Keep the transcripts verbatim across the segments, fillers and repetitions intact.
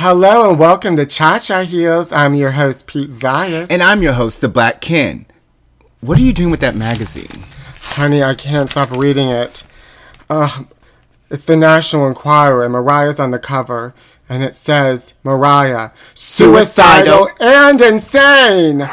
Hello and welcome to Cha-Cha Heels. I'm your host, Pete Zayas. And I'm your host, The Black Ken. What are you doing with that magazine? Honey, I can't stop reading it. Uh, it's the National Enquirer and Mariah's on the cover. And it says, Mariah, suicidal, suicidal and insane.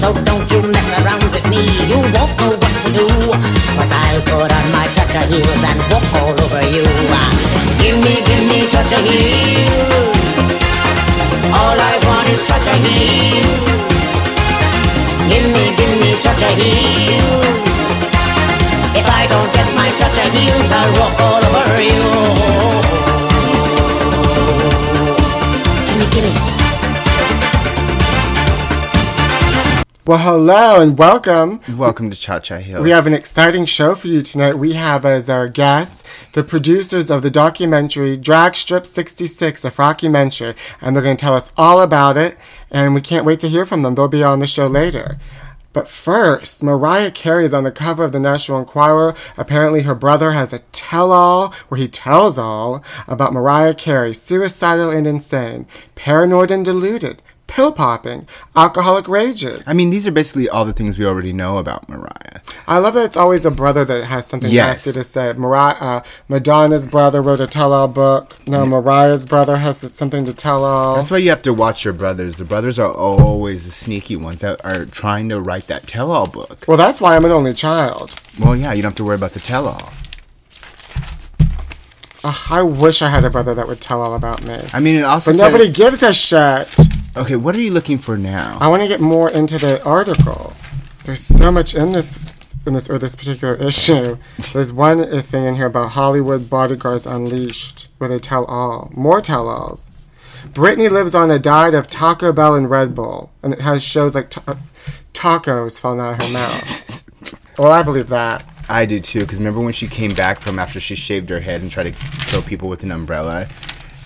So don't you mess around with me, you won't know what to do, cause I'll put on my cha-cha heels and walk all over you. Give me, give me cha-cha heels, all I want is cha-cha heels. Give me, give me cha-cha heels, if I don't get my cha-cha heels, I'll walk all over you. Give me, give me. Well, hello and welcome. Welcome to Cha-Cha Heels. We have an exciting show for you tonight. We have as our guests the producers of the documentary Drag Strip sixty-six, a frockumentary, and they're going to tell us all about it, and we can't wait to hear from them. They'll be on the show later. But first, Mariah Carey is on the cover of the National Enquirer. Apparently her brother has a tell-all, where he tells all, about Mariah Carey, suicidal and insane, paranoid and deluded, pill popping, alcoholic rages. I mean, these are basically all the things we already know about Mariah. I love that it's always a brother that has something yes. nasty to say. Mariah, uh, Madonna's brother wrote a tell-all book. No, Mariah's brother has something to tell all. That's why you have to watch your brothers. The brothers are always the sneaky ones that are trying to write that tell-all book. Well, that's why I'm an only child. Well, yeah, you don't have to worry about the tell-all. Ugh, I wish I had a brother that would tell all about me. I mean, it also But said, nobody gives a shit. Okay, what are you looking for now? I want to get more into the article. There's so much in this, in this or this particular issue. There's one thing in here about Hollywood bodyguards unleashed, where they tell all. More tell-alls. Britney lives on a diet of Taco Bell and Red Bull, and it has shows like ta- tacos falling out of her mouth. Well, I believe that. I do too, because remember when she came back from after she shaved her head and tried to kill people with an umbrella,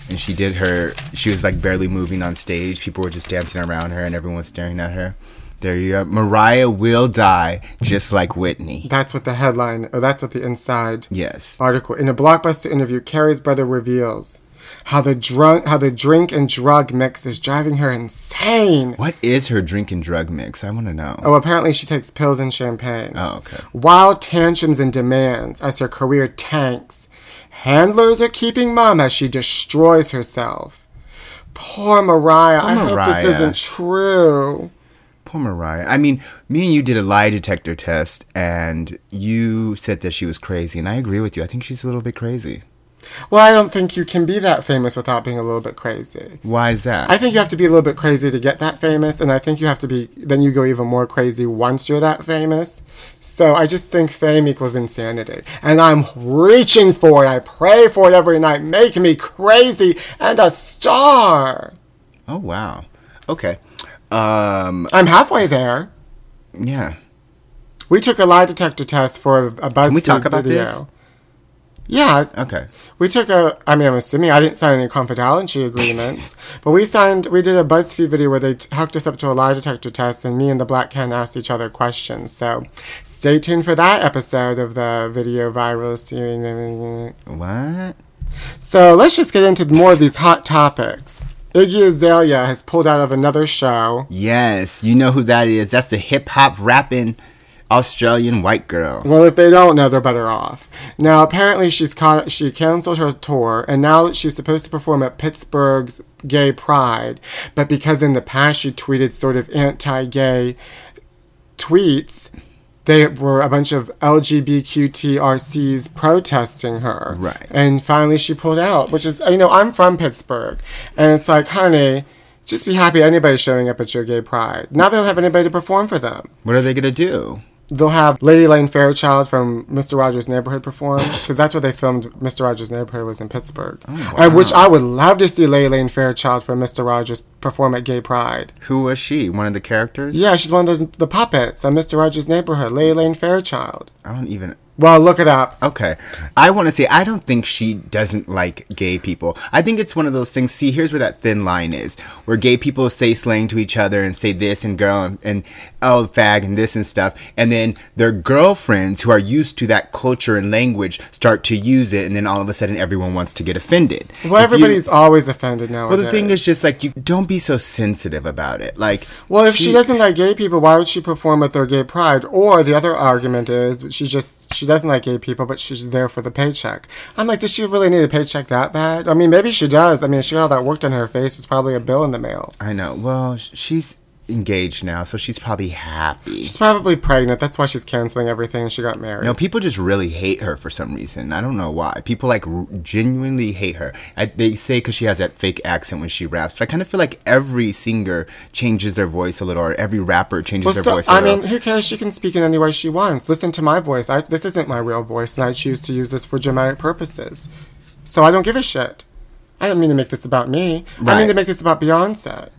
and she did her, she was like barely moving on stage, people were just dancing around her and everyone was staring at her. There you go. Mariah will die just like Whitney. That's what the headline, or that's what the inside yes. article. In a Blockbuster interview, Carrie's brother reveals how the drunk, how the drink and drug mix is driving her insane. What is her drink and drug mix? I want to know. Oh, apparently she takes pills and champagne. Oh, okay. Wild tantrums and demands as her career tanks. Handlers are keeping mum as she destroys herself. Poor Mariah. Poor I Mariah. Hope this isn't true. Poor Mariah. I mean, me and you did a lie detector test, and you said that she was crazy, and I agree with you. I think she's a little bit crazy. Well, I don't think you can be that famous without being a little bit crazy. Why is that? I think you have to be a little bit crazy to get that famous, and I think you have to be, then you go even more crazy once you're that famous. So I just think fame equals insanity. And I'm reaching for it. I pray for it every night. Make me crazy and a star. Oh, wow. Okay. Um, I'm halfway there. Yeah. We took a lie detector test for a, a BuzzFeed video. Can we talk about this? Yeah. Okay. We took a, I mean, I'm assuming I didn't sign any confidentiality agreements, but we signed, we did a BuzzFeed video where they t- hooked us up to a lie detector test, and me and the Black Ken asked each other questions. So stay tuned for that episode of the video viral series. What? So let's just get into more of these hot topics. Iggy Azalea has pulled out of another show. Yes. You know who that is. That's the hip hop rapping Australian white girl. Well, if they don't know, they're better off. Now, apparently, she's caught, she canceled her tour, and now she's supposed to perform at Pittsburgh's Gay Pride, but because in the past she tweeted sort of anti-gay tweets, they were a bunch of L G B T Q T R Cs protesting her. Right. And finally, she pulled out, which is, you know, I'm from Pittsburgh, and it's like, honey, just be happy anybody's showing up at your Gay Pride. Now they don't have anybody to perform for them. What are they going to do? they'll have Lady Elaine Fairchild from Mister Rogers' Neighborhood perform, because that's where they filmed Mister Rogers' Neighborhood, was in Pittsburgh. Oh, wow. I, which I would love to see Lady Elaine Fairchild from Mister Rogers perform at Gay Pride. Who was she? One of the characters? Yeah, she's one of those the puppets on Mister Rogers' Neighborhood. Lady Elaine Fairchild. I don't even... Well, look it up. Okay. I want to say, I don't think she doesn't like gay people. I think it's one of those things. See, here's where that thin line is, where gay people say slang to each other and say this and girl and, and oh, fag and this and stuff. And then their girlfriends who are used to that culture and language start to use it. And then all of a sudden, everyone wants to get offended. Well, if everybody's you, always offended nowadays. Well, the thing is just like, you don't be so sensitive about it. Like, well, if she, she doesn't like gay people, why would she perform at their gay pride? Or the other argument is she just... She doesn't like gay people, but she's there for the paycheck. I'm like, does she really need a paycheck that bad? I mean, maybe she does. I mean, she got all that worked on her face. It's probably a bill in the mail. I know. Well, she's engaged now, so she's probably happy. She's probably pregnant. That's why she's canceling everything and she got married. No, people just really hate her for some reason. I don't know why. People, like, r- genuinely hate her. I, they say because she has that fake accent when she raps, but I kind of feel like every singer changes their voice a little, or every rapper changes well, their so, voice a I little. I mean, who cares? She can speak in any way she wants. Listen to my voice. I, this isn't my real voice, and I choose to use this for dramatic purposes. So I don't give a shit. I don't mean to make this about me. Right. I mean to make this about Beyonce.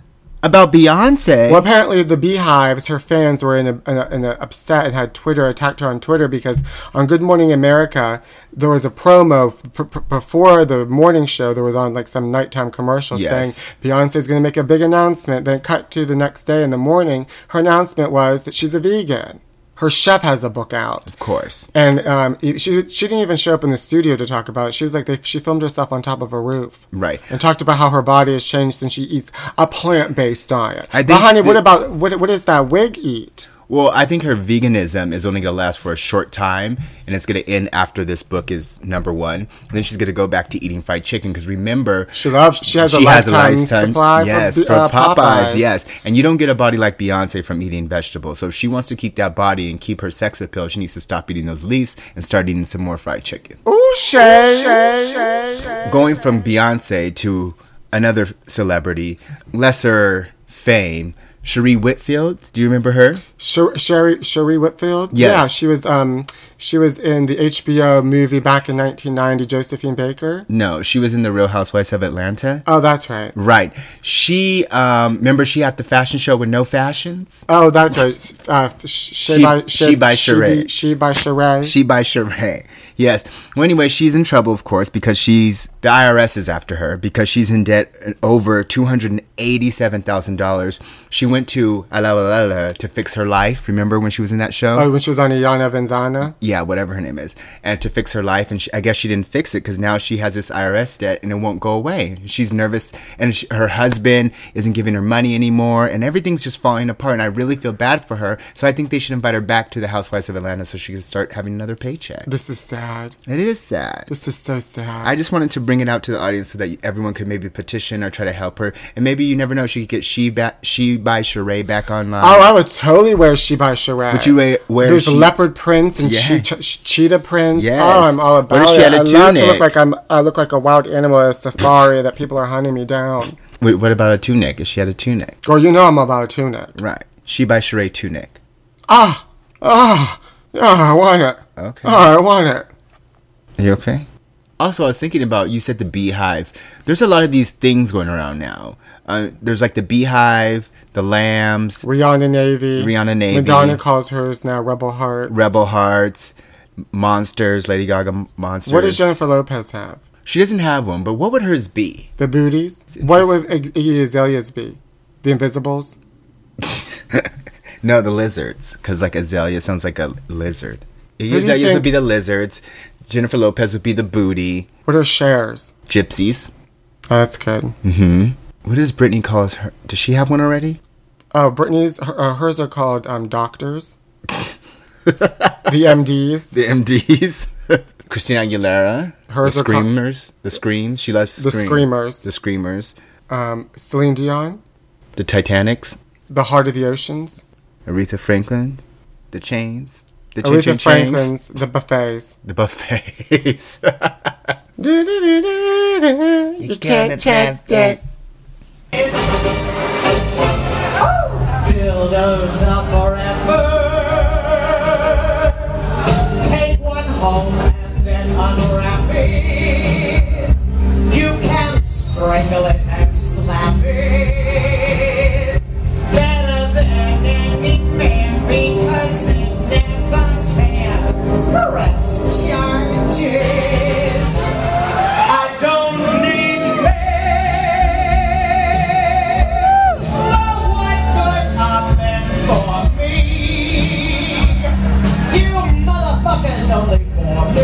About Beyonce? Well, apparently the Beehives, her fans, were in a, in a, in a upset and had Twitter attacked her on Twitter because on Good Morning America, there was a promo p- p- before the morning show. There was on like some nighttime commercial yes. saying Beyonce's going to make a big announcement. Then cut to the next day in the morning. Her announcement was that she's a vegan. Her chef has a book out. Of course. And um, she she didn't even show up in the studio to talk about it. She was like, they, she filmed herself on top of a roof. Right. And talked about how her body has changed since she eats a plant-based diet. I think but honey, the- what about, what what does that wig eat? Well, I think her veganism is only going to last for a short time, and it's going to end after this book is number one. And then she's going to go back to eating fried chicken, because remember... She loves, she has, she a, has lifetime a lifetime supply yes, from, uh, from Popeyes. Popeyes. Yes, and you don't get a body like Beyonce from eating vegetables. So if she wants to keep that body and keep her sex appeal, she needs to stop eating those leaves and start eating some more fried chicken. Ooh, Shay! Shay, Shay, Shay. Going from Beyonce to another celebrity, lesser fame... Sheree Whitfield, do you remember her? Sher- Sheree Sheree Whitfield? Yes. Yeah, she was um she was in the H B O movie back in nineteen ninety, Josephine Baker. No, she was in The Real Housewives of Atlanta. Oh, that's right. Right. She um remember she had the fashion show with no fashions? Oh, that's right. Uh, she, she by she, she by Sheree. She, she by Sheree. She by Sheree. Yes. Well, anyway, she's in trouble, of course, because she's the I R S is after her because she's in debt over two hundred eighty-seven thousand dollars. She went to Alabalala to fix her life. Remember when she was in that show? Oh, when she was on Iyana Venzana? Yeah, whatever her name is. And to fix her life. And she, I guess she didn't fix it because now she has this I R S debt and it won't go away. She's nervous. And she, her husband isn't giving her money anymore. And everything's just falling apart. And I really feel bad for her. So I think they should invite her back to the Housewives of Atlanta so she can start having another paycheck. This is sad. It is sad. This is so sad. I just wanted to bring it out to the audience so that everyone could maybe petition or try to help her. And maybe you never know, she could get She, ba- she by Sheree back online. Oh, I would totally wear She by Sheree. Would you wear, wear There's she- leopard prints and yeah. che- che- cheetah prints. Yes. Oh, I'm all about what if she had it. A I tunic? Love to look like I'm, I look like a wild animal at a safari that people are hunting me down. Wait, what about a tunic? If she had a tunic? Girl, you know I'm about a tunic. Right. She by Sheree tunic. Ah! Ah! Ah, I want it. Okay. Oh, I want it. Are you okay? Also, I was thinking about, you said the Beehive. There's a lot of these things going around now. Uh, there's like the Beehive, the Lambs. Rihanna Navy. Rihanna Navy. Madonna calls hers now Rebel Hearts. Rebel Hearts. Monsters. Lady Gaga Monsters. What does Jennifer Lopez have? She doesn't have one, but what would hers be? The Booties? What would Iggy Azalea's be? The Invisibles? No, the Lizards. Because like Azalea sounds like a lizard. Iggy Azalea's think- would be the Lizards. Jennifer Lopez would be the Booty. What are Cher's? Gypsies. Oh, that's good. Mm-hmm. What does Britney call her? Does she have one already? Oh, Britney's, her, uh, hers are called um, doctors. The M Ds. The M Ds. Christina Aguilera. Hers the are Screamers. Called, the Screams. She loves the scream. Screamers. The Screamers. Um, Celine Dion. The Titanics. The Heart of the Oceans. Aretha Franklin. The Chains. The Aretha Franklin's, the buffets. The buffets. You can't touch this. Till those are forever. feel it and slap it. Better than any man because it never can. Press charges. I don't need pain. No one could happen for me. You motherfuckers only for me.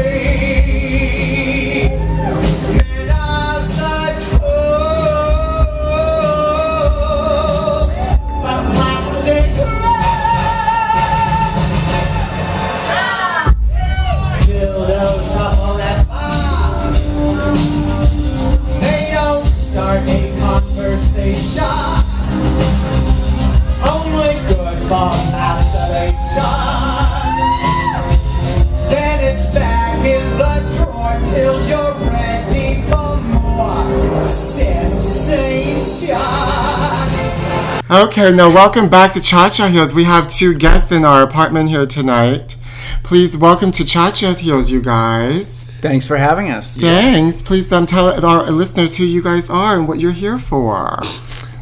Only good for masturbation. Then it's back in the drawer till you're ready for more sensation. Okay, now welcome back to Cha-Cha Heels. We have two guests in our apartment here tonight. Please welcome to Cha-Cha Heels, you guys. Thanks for having us. Thanks. Please um, tell our listeners who you guys are and what you're here for.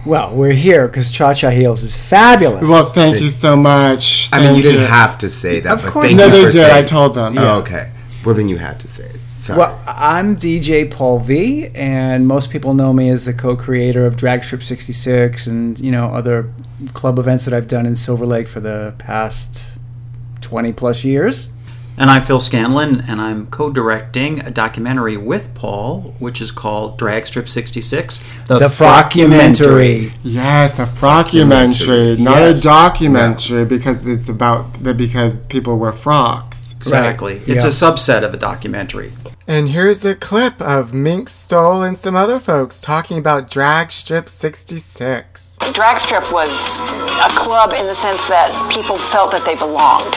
Well, we're here because Cha-Cha Heels is fabulous. Well, thank did, you so much. I thank mean, you didn't you. have to say that. Of but course. Thank no, you they for did. I told them. Yeah. Oh, okay. Well, then you had to say it. Sorry. Well, I'm D J Paul V, and most people know me as the co-creator of Drag Strip sixty-six and, you know, other club events that I've done in Silver Lake for the past twenty-plus years. And I'm Phil Scanlon, and I'm co-directing a documentary with Paul, which is called Drag Strip sixty-six. The, the Frockumentary. Yes, a Frockumentary, not yes. a documentary, yeah. because it's about the, because people wear frocks. Exactly. Right. It's yeah. a subset of a documentary. And here's a clip of Mink Stoll and some other folks talking about Drag Strip sixty-six. Drag Strip was a club in the sense that people felt that they belonged.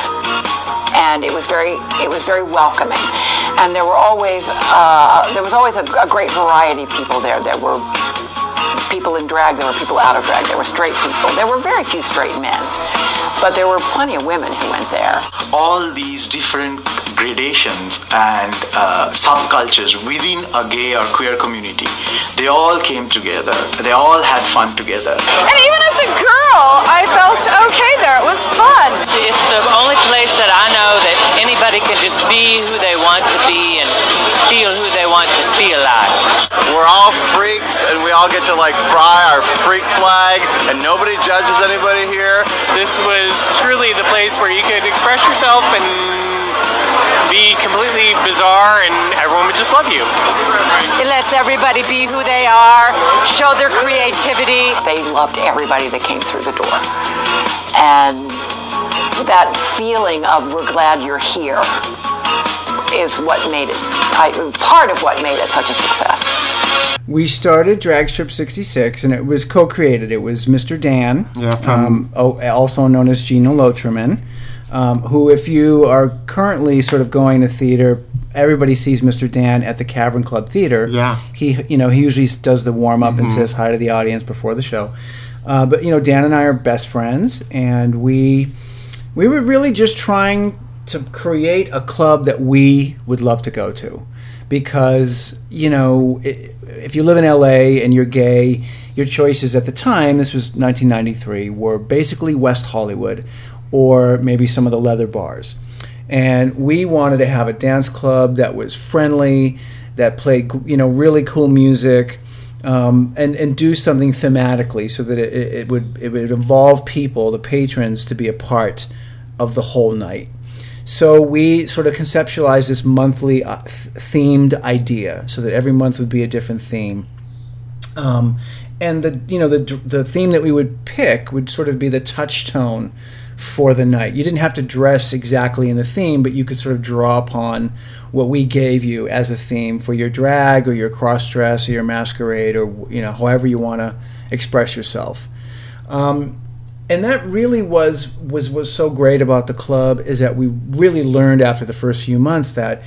And it was very, it was very welcoming, and there were always, uh, there was always a, a great variety of people there. There were people in drag, there were people out of drag, there were straight people. There were very few straight men, but there were plenty of women who went there. All these different gradations and uh, subcultures within a gay or queer community, they all came together. They all had fun together. And even as a girl, I felt okay there. It was fun. It's the only place that I know that anybody can just be who they want to be and feel who they want to feel like. We're all freaks, and we all get to like fly our freak flag, and nobody judges anybody here. This was truly the place where you could express yourself and be completely bizarre, and everyone would just love you. It lets everybody be who they are, show their creativity. They loved everybody that came through the door. And that feeling of we're glad you're here is what made it, I, part of what made it such a success. We started Drag Strip sixty-six, and it was co-created. It was Mister Dan, yeah, um, also known as Gino Lotriman, um, who, if you are currently sort of going to theater, everybody sees Mister Dan at the Cavern Club Theater. Yeah, he, you know, he usually does the warm up mm-hmm. and says hi to the audience before the show. Uh, but you know, Dan and I are best friends, and we we were really just trying to create a club that we would love to go to, because you know. It, If you live in L A and you're gay, your choices at the time, this was nineteen ninety-three, were basically West Hollywood or maybe some of the leather bars. And we wanted to have a dance club that was friendly, that played, you know, really cool music, um, and, and do something thematically so that it, it would it would involve people, the patrons, to be a part of the whole night. So we sort of conceptualized this monthly uh, th- themed idea, so that every month would be a different theme, um, and the you know the the theme that we would pick would sort of be the touchstone for the night. You didn't have to dress exactly in the theme, but you could sort of draw upon what we gave you as a theme for your drag or your cross dress or your masquerade, or you know however you want to express yourself. Um, And that really was was was so great about the club, is that we really learned after the first few months that,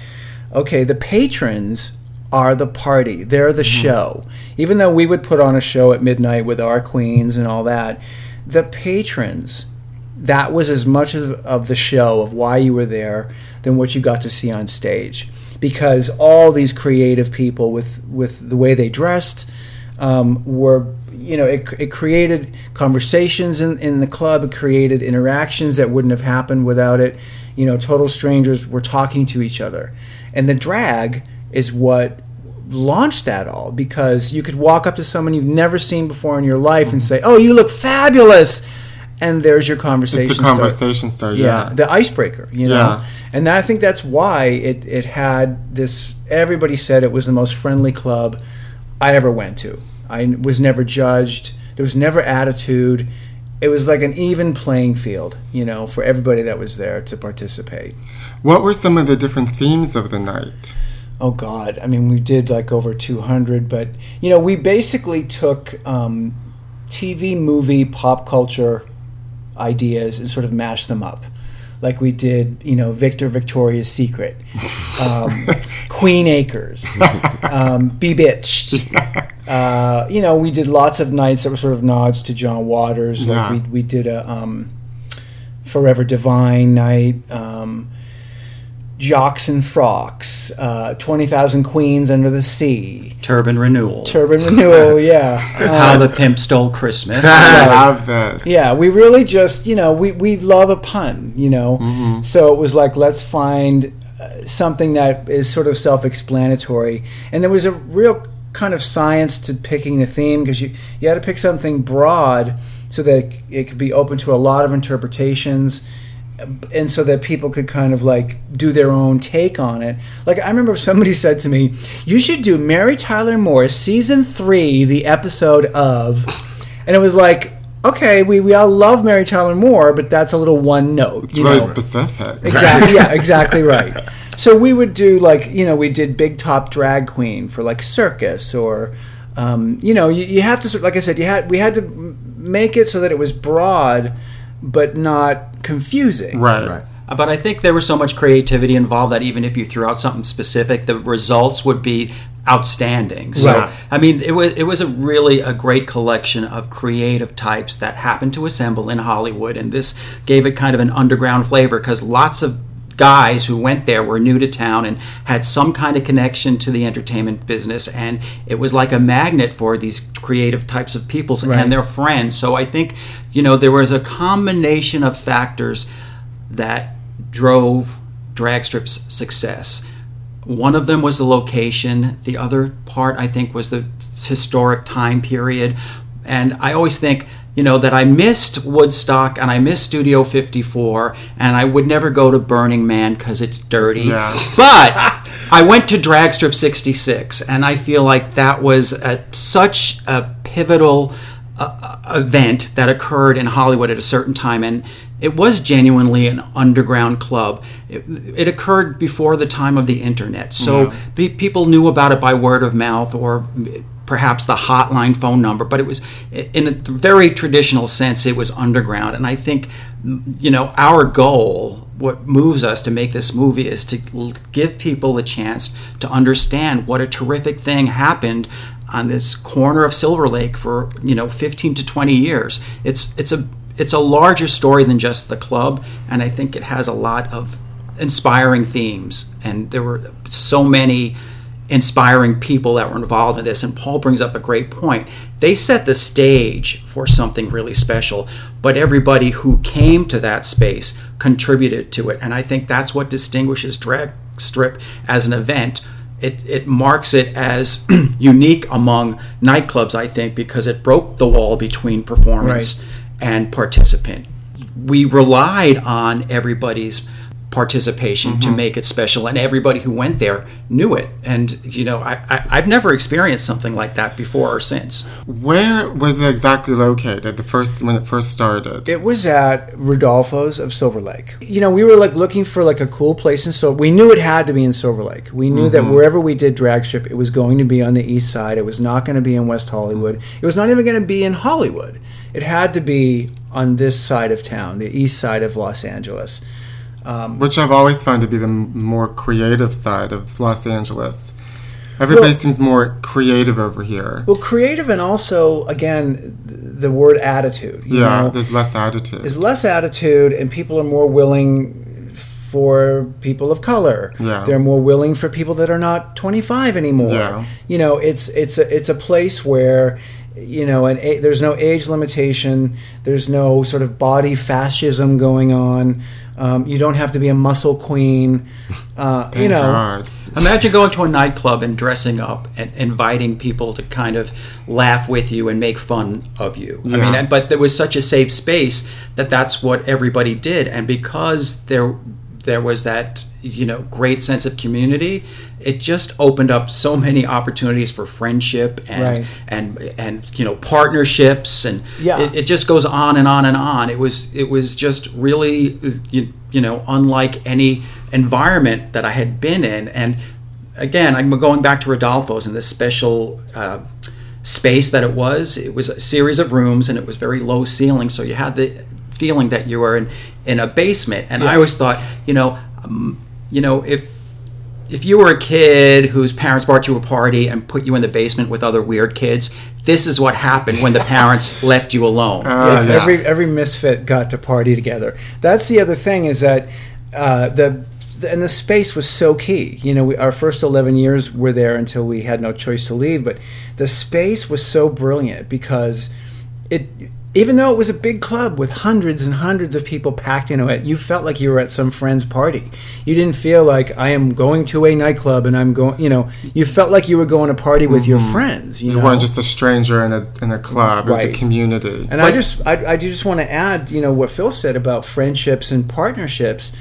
okay, the patrons are the party. They're the mm-hmm. show. Even though we would put on a show at midnight with our queens and all that, the patrons, that was as much of, of the show of why you were there than what you got to see on stage. Because all these creative people with, with the way they dressed, um, were, you know, it, it created conversations in, in the club. It created interactions that wouldn't have happened without it. You know, total strangers were talking to each other. And the drag is what launched that all, because you could walk up to someone you've never seen before in your life and say, oh, you look fabulous. And there's your conversation. It's the conversation start. Yeah, yeah, the icebreaker, you know. Yeah. And I think that's why it, it had this, everybody said it was the most friendly club I ever went to. I was never judged. There was never attitude. It was like an even playing field, you know, for everybody that was there to participate. What were some of the different themes of the night? Oh, God. I mean, we did like over two hundred, but, you know, we basically took um, T V, movie, pop culture ideas and sort of mash them up, like we did, you know, Victor Victoria's Secret, um, Queen Acres, um, Bewitched. Uh, you know, we did lots of nights that were sort of nods to John Waters. Like yeah. we we did a um, Forever Divine night, um, Jocks and Frocks, uh, Twenty Thousand Queens Under the Sea, Turban Renewal, Turban Renewal, yeah. Um, How the Pimp Stole Christmas. I love this. Yeah, we really just, you know, we we love a pun, you know. Mm-hmm. So it was like, let's find uh, something that is sort of self-explanatory, and there was a real kind of science to picking the theme, because you you had to pick something broad so that it could be open to a lot of interpretations. And so that people could kind of like do their own take on it. Like, I remember somebody said to me, you should do Mary Tyler Moore season three, the episode of, and it was like, okay, we, we all love Mary Tyler Moore, but that's a little one note. It's you really know? Specific. Exactly. Right? Yeah, exactly right. So we would do like, you know, we did Big Top Drag Queen for like Circus or, um, you know, you, you have to, like I said, you had, we had to make it so that it was broad, but not confusing. Right. Right. But I think there was so much creativity involved that even if you threw out something specific, the results would be outstanding. So, right. I mean, it was it was a really a great collection of creative types that happened to assemble in Hollywood, and this gave it kind of an underground flavor, because lots of guys who went there were new to town and had some kind of connection to the entertainment business, and it was like a magnet for these creative types of people right. and their friends. So I think, you know, there was a combination of factors that drove Drag Strip's success. One of them was the location. The other part, I think, was the historic time period. And I always think, you know, that I missed Woodstock and I missed Studio fifty-four, and I would never go to Burning Man because it's dirty. Yeah. But I went to Drag Strip sixty-six, and I feel like that was a, such a pivotal uh, event that occurred in Hollywood at a certain time, and it was genuinely an underground club. It, it occurred before the time of the internet, so yeah. pe- people knew about it by word of mouth or perhaps the hotline phone number, but it was, in a very traditional sense, it was underground. And I think, you know, our goal, what moves us to make this movie, is to give people the chance to understand what a terrific thing happened on this corner of Silver Lake for, you know, fifteen to twenty years. It's it's a it's a larger story than just the club, and I think it has a lot of inspiring themes. And there were so many inspiring people that were involved in this, and Paul brings up a great point. They set the stage for something really special, but everybody who came to that space contributed to it, and I think that's what distinguishes Drag Strip as an event. It it marks it as unique among nightclubs, I think, because it broke the wall between performance right. and participant. We relied on everybody's participation mm-hmm. to make it special, and everybody who went there knew it. And you know, I, I I've never experienced something like that before or since. Where was it exactly located? The first when it first started, it was at Rudolpho's of Silver Lake. You know, we were like looking for like a cool place, and so we knew it had to be in Silver Lake. We knew mm-hmm. that wherever we did Drag Strip, it was going to be on the East Side. It was not going to be in West Hollywood. It was not even going to be in Hollywood. It had to be on this side of town, the East Side of Los Angeles. Um, Which I've always found to be the m- more creative side of Los Angeles. Everybody well, seems more creative over here. Well, creative, and also, again, the word attitude. You yeah, know? There's less attitude. There's less attitude, and people are more willing for people of color. Yeah. They're more willing for people that are not twenty-five anymore. Yeah. You know, it's it's a, it's a place where, you know, and there's no age limitation. There's no sort of body fascism going on. Um, you don't have to be a muscle queen. Uh, Thank you know. God. Imagine going to a nightclub and dressing up and inviting people to kind of laugh with you and make fun of you. Yeah. I mean, but there was such a safe space that that's what everybody did. And because there there was that, you know, great sense of community, it just opened up so many opportunities for friendship and right. and, and you know, partnerships. And yeah. it, it just goes on and on and on. It was, it was just really, you, you know, unlike any environment that I had been in. And again, I'm going back to Rodolfo's and this special uh, space that it was. It was a series of rooms and it was very low ceiling, so you had the feeling that you were in, in a basement. And yeah. I always thought, you know, um, you know, if if you were a kid whose parents brought you a party and put you in the basement with other weird kids, this is what happened when the parents left you alone. Uh, yeah. Every every misfit got to party together. That's the other thing, is that uh, the and the space was so key. You know, we, our first eleven years were there until we had no choice to leave, but the space was so brilliant because it, even though it was a big club with hundreds and hundreds of people packed into it, you felt like you were at some friend's party. You didn't feel like, I am going to a nightclub and I'm going, you know, you felt like you were going to party with mm-hmm. your friends. You, you know? Weren't just a stranger in a in a club. It right. was a community. And but- I just, I, I just want to add, you know, what Phil said about friendships and partnerships.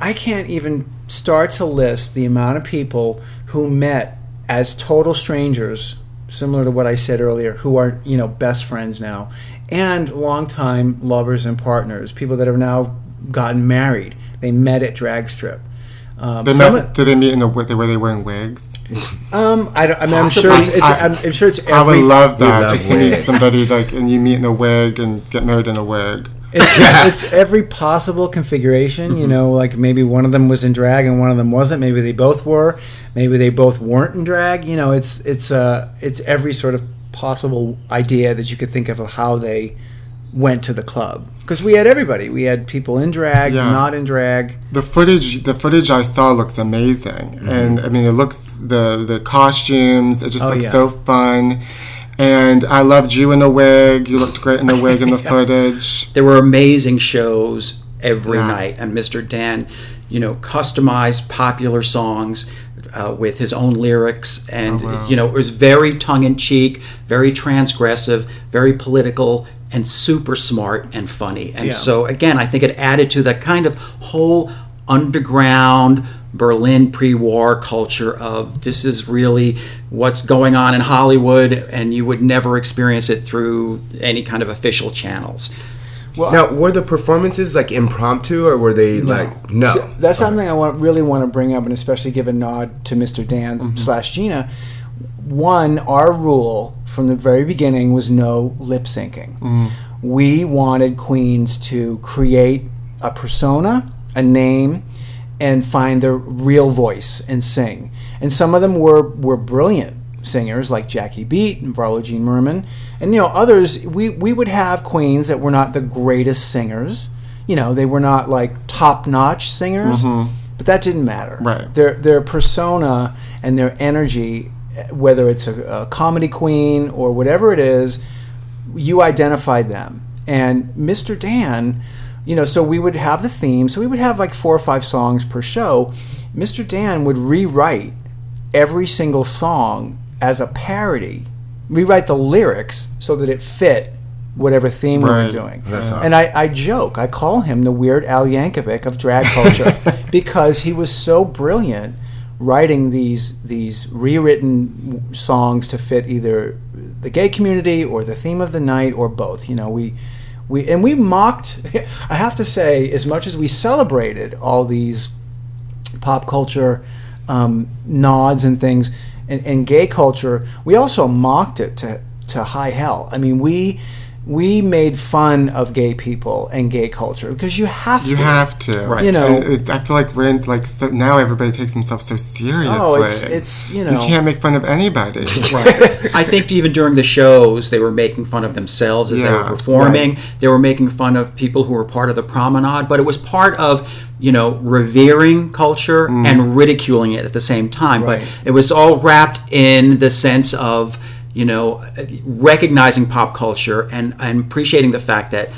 I can't even start to list the amount of people who met as total strangers, similar to what I said earlier, who are, you know, best friends now, and longtime lovers and partners, people that have now gotten married. They met at Drag Strip. Um, they met, of, did they meet in the were they wearing wigs? Um, I, don't, I mean, I'm sure it's, it's I, I'm, I'm sure it's. Every, I would love that. Just meet somebody like, and you meet in a wig and get married in a wig. It's, yeah. it's every possible configuration, you know, like maybe one of them was in drag and one of them wasn't. Maybe they both were. Maybe they both weren't in drag. You know, it's it's uh, it's every sort of possible idea that you could think of of how they went to the club. Because we had everybody. We had people in drag, yeah. not in drag. The footage, the footage I saw looks amazing, mm-hmm. and I mean, it looks the the costumes. It just oh, looks yeah. so fun. And I loved you in a wig. You looked great in a wig in the yeah. footage. There were amazing shows every yeah. night. And Mister Dan, you know, customized popular songs uh, with his own lyrics. And, oh, wow. you know, it was very tongue-in-cheek, very transgressive, very political, and super smart and funny. And yeah. so, again, I think it added to that kind of whole underground Berlin pre-war culture of this is really what's going on in Hollywood, and you would never experience it through any kind of official channels. Well, now, were the performances like impromptu, or were they no. like no? So that's okay. something I want, really want to bring up, and especially give a nod to Mister Dan mm-hmm. slash Gina. One, our rule from the very beginning was no lip syncing. Mm. We wanted queens to create a persona, a name, and find their real voice and sing. And some of them were, were brilliant singers, like Jackie Beat and Varla Jean Merman. And, you know, others, we, we would have queens that were not the greatest singers. You know, they were not, like, top-notch singers. Mm-hmm. But that didn't matter. Right. Their, their persona and their energy, whether it's a, a comedy queen or whatever it is, you identified them. And Mister Dan... You know, so we would have the theme. So we would have like four or five songs per show. Mister Dan would rewrite every single song as a parody, rewrite the lyrics so that it fit whatever theme right. we were doing. That's awesome. And I, I joke, I call him the Weird Al Yankovic of drag culture because he was so brilliant writing these these rewritten songs to fit either the gay community or the theme of the night or both. You know, we... We, and we mocked, I have to say, as much as we celebrated all these pop culture um, nods and things, and, and gay culture, we also mocked it to, to high hell. I mean, we we made fun of gay people and gay culture because you have you to. You have to. Right. You know, it, it, I feel like we're like so now everybody takes themselves so seriously. Oh, it's, it's you know. You can't make fun of anybody. Right. I think even during the shows, they were making fun of themselves as yeah, they were performing. Right. They were making fun of people who were part of the promenade, but it was part of, you know, revering culture mm. and ridiculing it at the same time. Right. But it was all wrapped in the sense of, you know, recognizing pop culture and, and appreciating the fact that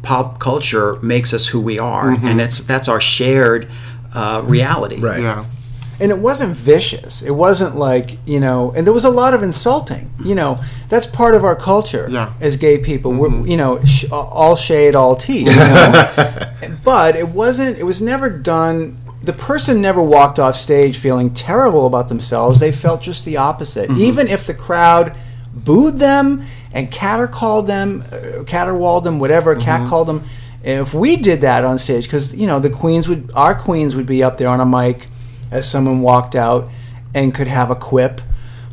pop culture makes us who we are, mm-hmm. and it's that's our shared uh, reality. Right. Yeah. And it wasn't vicious. It wasn't like, you know, and there was a lot of insulting. You know, that's part of our culture yeah. as gay people. Mm-hmm. We're, you know, sh- all shade, all tea. You know? But it wasn't, it was never done. The person never walked off stage feeling terrible about themselves. They felt just the opposite. Mm-hmm. Even if the crowd booed them and catercalled them, caterwalled them, whatever, mm-hmm. catcalled them. And if we did that on stage, because, you know, the queens would, our queens would be up there on a mic as someone walked out and could have a quip.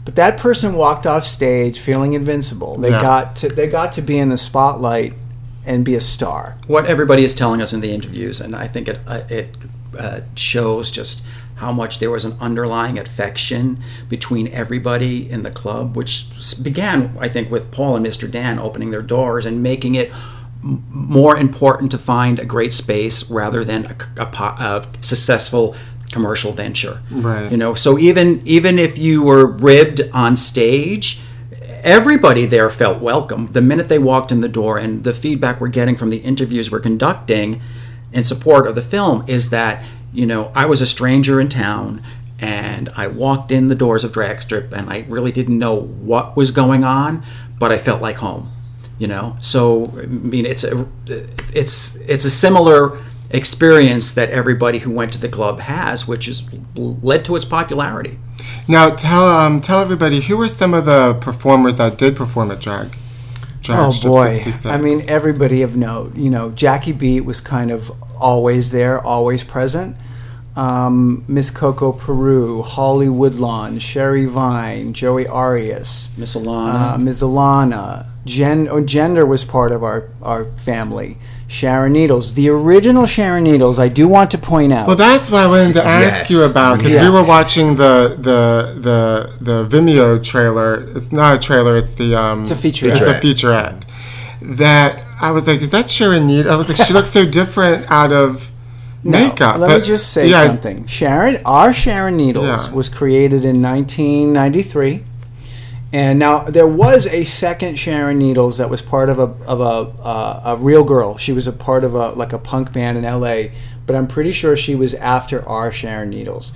But that person walked off stage feeling invincible. They yeah. got to, they got to be in the spotlight and be a star. What everybody is telling us in the interviews, and I think it uh, it uh, shows just how much there was an underlying affection between everybody in the club, which began, I think, with Paul and Mister Dan opening their doors and making it m- more important to find a great space rather than a, a, a successful commercial venture. Right. You know, so even even if you were ribbed on stage, everybody there felt welcome the minute they walked in the door. And the feedback we're getting from the interviews we're conducting in support of the film is that, you know, I was a stranger in town and I walked in the doors of Drag Strip and I really didn't know what was going on, but I felt like home, you know. So I mean, it's a, it's it's a similar experience that everybody who went to the club has, which has led to its popularity. Now, tell um, tell everybody, who were some of the performers that did perform at Drag? Drag oh Strip boy! sixty-six? I mean, everybody of note. You know, Jackie Beat was kind of always there, always present. Um, Miss Coco Peru, Holly Woodlawn, Sheree Vine, Joey Arias, Miss Alana, uh, Miss Alana. Jen, oh, Gender was part of our, our family. Sharon Needles, the original Sharon Needles, I do want to point out. Well, that's what I wanted to ask yes. you about, because yeah. we were watching the the the the Vimeo trailer. It's not a trailer; it's the um, it's a featurette. It's a featurette. That I was like, is that Sharon Needles? I was like, she looks so different out of makeup. No, let but, me just say yeah. something. Sharon, our Sharon Needles, yeah. was created in nineteen ninety-three. And now there was a second Sharon Needles that was part of a of a uh, a real girl. She was a part of a like a punk band in L A, but I'm pretty sure she was after our Sharon Needles.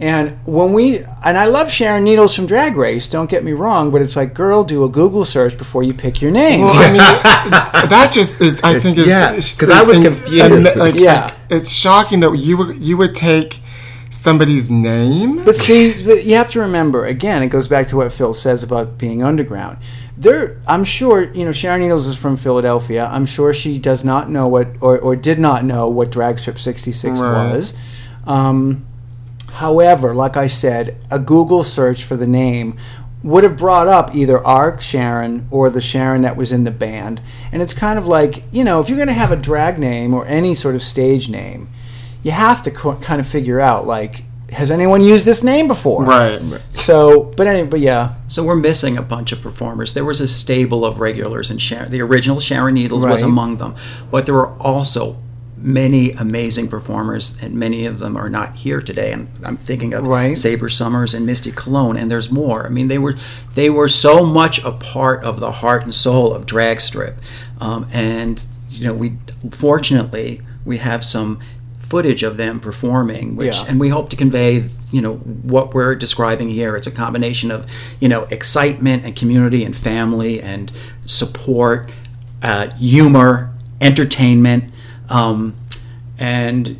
And when we and I love Sharon Needles from Drag Race, don't get me wrong, but it's like, girl, do a Google search before you pick your name. Well, I mean, that just is I it's, think is yeah, because I was confused. Like, like, yeah, like, it's shocking that you would, you would take somebody's name. But see, but you have to remember, again, it goes back to what Phil says about being underground. There, I'm sure, you know, Sharon Needles is from Philadelphia. I'm sure she does not know what, or, or did not know what Drag Strip sixty-six right. was. Um, however, like I said, a Google search for the name would have brought up either our Sharon or the Sharon that was in the band. And it's kind of like, you know, if you're going to have a drag name or any sort of stage name, you have to co- kind of figure out, like, has anyone used this name before? Right. right. So, but anyway, but yeah. So we're missing a bunch of performers. There was a stable of regulars, and Sharon, the original Sharon Needles right. was among them. But there were also many amazing performers, and many of them are not here today. And I'm thinking of right. Saber Summers and Misty Cologne, and there's more. I mean, they were they were so much a part of the heart and soul of Drag Strip. Um, and, you know, we fortunately, we have some footage of them performing, which yeah. and we hope to convey, you know, what we're describing here. It's a combination of, you know, excitement and community and family and support, uh, humor, entertainment, um, and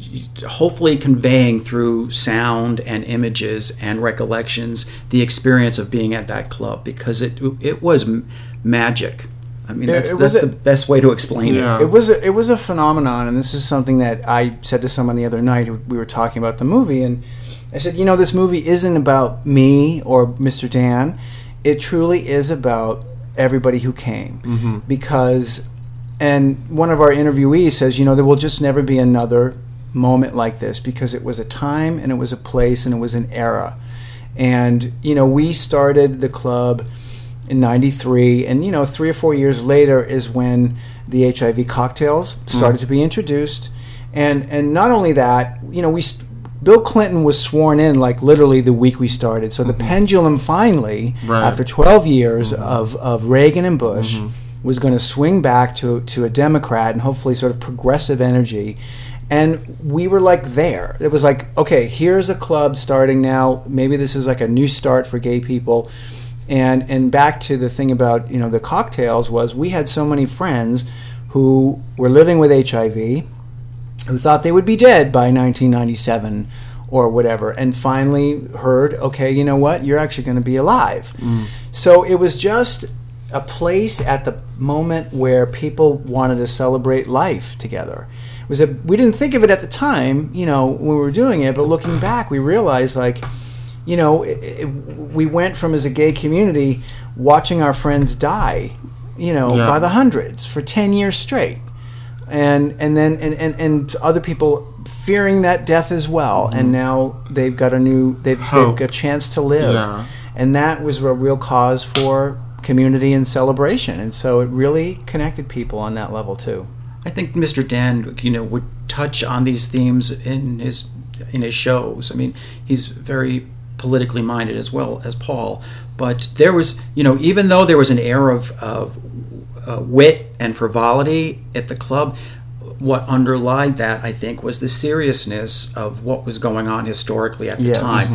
hopefully conveying through sound and images and recollections the experience of being at that club, because it it was magic. I mean, that's, that's a, the best way to explain yeah. it. It was, a, it was a phenomenon, and this is something that I said to someone the other night. We were talking about the movie, and I said, you know, this movie isn't about me or Mister Dan. It truly is about everybody who came. Mm-hmm. Because, and one of our interviewees says, you know, there will just never be another moment like this, because it was a time and it was a place and it was an era. And, you know, we started the club in ninety-three, and, you know, three or four years later is when the H I V cocktails started mm. to be introduced. And and not only that, you know, we st- Bill Clinton was sworn in like literally the week we started. So mm-hmm. the pendulum finally, right. after twelve years mm-hmm. of, of Reagan and Bush, mm-hmm. was going to swing back to to a Democrat and hopefully sort of progressive energy. And we were like there. It was like, okay, here's a club starting now. Maybe this is like a new start for gay people. And and back to the thing about, you know, the cocktails was we had so many friends who were living with H I V who thought they would be dead by nineteen ninety-seven or whatever, and finally heard, okay, you know what, you're actually going to be alive. Mm. So it was just a place at the moment where people wanted to celebrate life together. It was a, we didn't think of it at the time, you know, when we were doing it, but looking back, we realized, like, you know, it, it, we went from, as a gay community, watching our friends die, you know, yeah. by the hundreds for ten years straight. And and then and, and, and other people fearing that death as well, mm-hmm. and now they've got a new they've, they've got a chance to live, yeah. and that was a real cause for community and celebration, and so it really connected people on that level too. I think Mister Dan, you know, would touch on these themes in his in his shows. I mean, he's very politically minded as well as Paul, but there was, you know, even though there was an air of of Uh, wit and frivolity at the club, what underlied that, I think, was the seriousness of what was going on historically at the yes. time.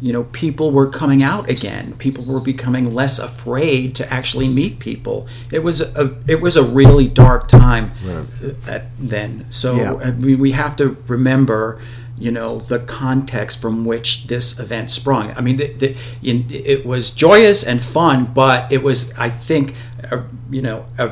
You know, people were coming out again. People were becoming less afraid to actually meet people. It was a it was a really dark time right. at, then. So yeah. I mean, we have to remember, you know, the context from which this event sprung. I mean, the, the, in, it was joyous and fun, but it was, I think, a, you know, a,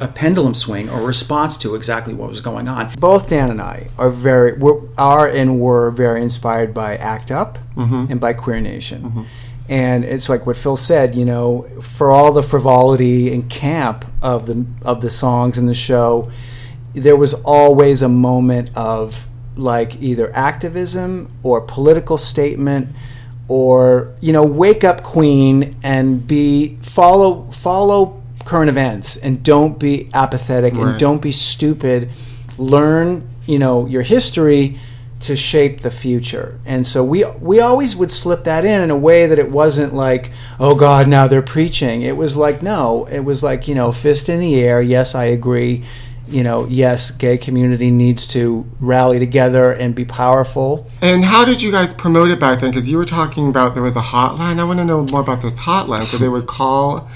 a pendulum swing or response to exactly what was going on. Both Dan and I are very, we're, are and were very inspired by ACT UP mm-hmm. and by Queer Nation. Mm-hmm. And it's like what Phil said, you know, for all the frivolity and camp of the of the songs and the show, there was always a moment of, like, either activism or political statement, or, you know, wake up, queen, and be follow follow current events, and don't be apathetic right. and don't be stupid. Learn, you know, your history to shape the future. And so we we always would slip that in in a way that it wasn't like, oh God, now they're preaching. It was like, no, it was like, you know, fist in the air. Yes, I agree. You know, yes, gay community needs to rally together and be powerful. And how did you guys promote it back then? Because you were talking about there was a hotline. I want to know more about this hotline. So they would call.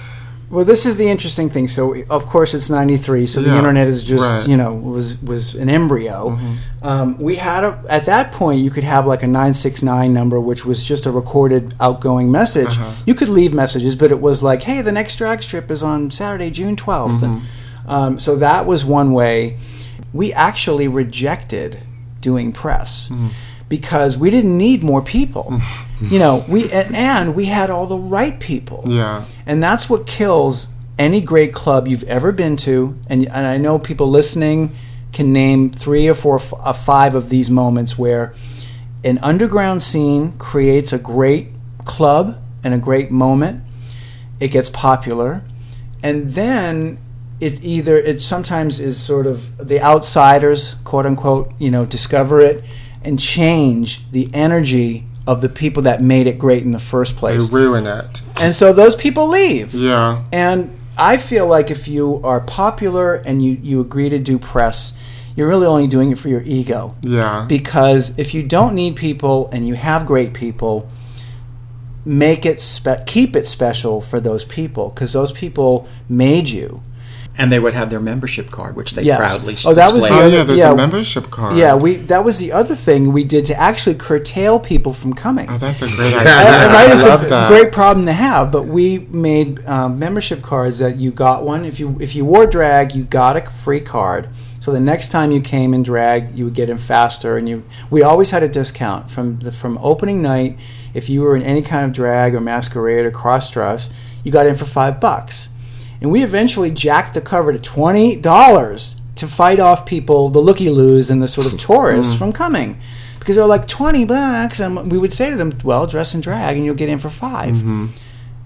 Well, this is the interesting thing. So, of course, it's ninety-three. So yeah, the internet is just, right. you know, was was an embryo. Mm-hmm. Um, we had, a, at that point, you could have like a nine six nine number, which was just a recorded outgoing message. Uh-huh. You could leave messages, but it was like, hey, the next drag strip is on Saturday, June twelfth. Mm-hmm. And, Um, so that was one way. We actually rejected doing press mm. because we didn't need more people. You know, we and, and we had all the right people. Yeah, and that's what kills any great club you've ever been to. And and I know people listening can name three or four, or uh, five of these moments where an underground scene creates a great club and a great moment. It gets popular, and then. It either it sometimes is sort of the outsiders, quote unquote, you know, discover it and change the energy of the people that made it great in the first place. They ruin it, and so those people leave. Yeah, and I feel like if you are popular and you, you agree to do press, you're really only doing it for your ego. Yeah, because if you don't need people and you have great people, make it spe- keep it special for those people, because those people made you. And they would have their membership card, which they yes. proudly displayed. Oh, that was the other, oh yeah, there's yeah, a membership card. Yeah, we that was the other thing we did to actually curtail people from coming. Oh, that's a great idea. I, I, I, I love a that. Great problem to have, but we made um, membership cards that you got one. If you if you wore drag, you got a free card. So the next time you came in drag, you would get in faster. And you we always had a discount from the, from opening night. If you were in any kind of drag or masquerade or cross-dress, you got in for five bucks. And we eventually jacked the cover to twenty dollars to fight off people, the looky-loos and the sort of tourists mm. from coming. Because they're like, twenty bucks. And we would say to them, well, dress in drag and you'll get in for five. Mm-hmm.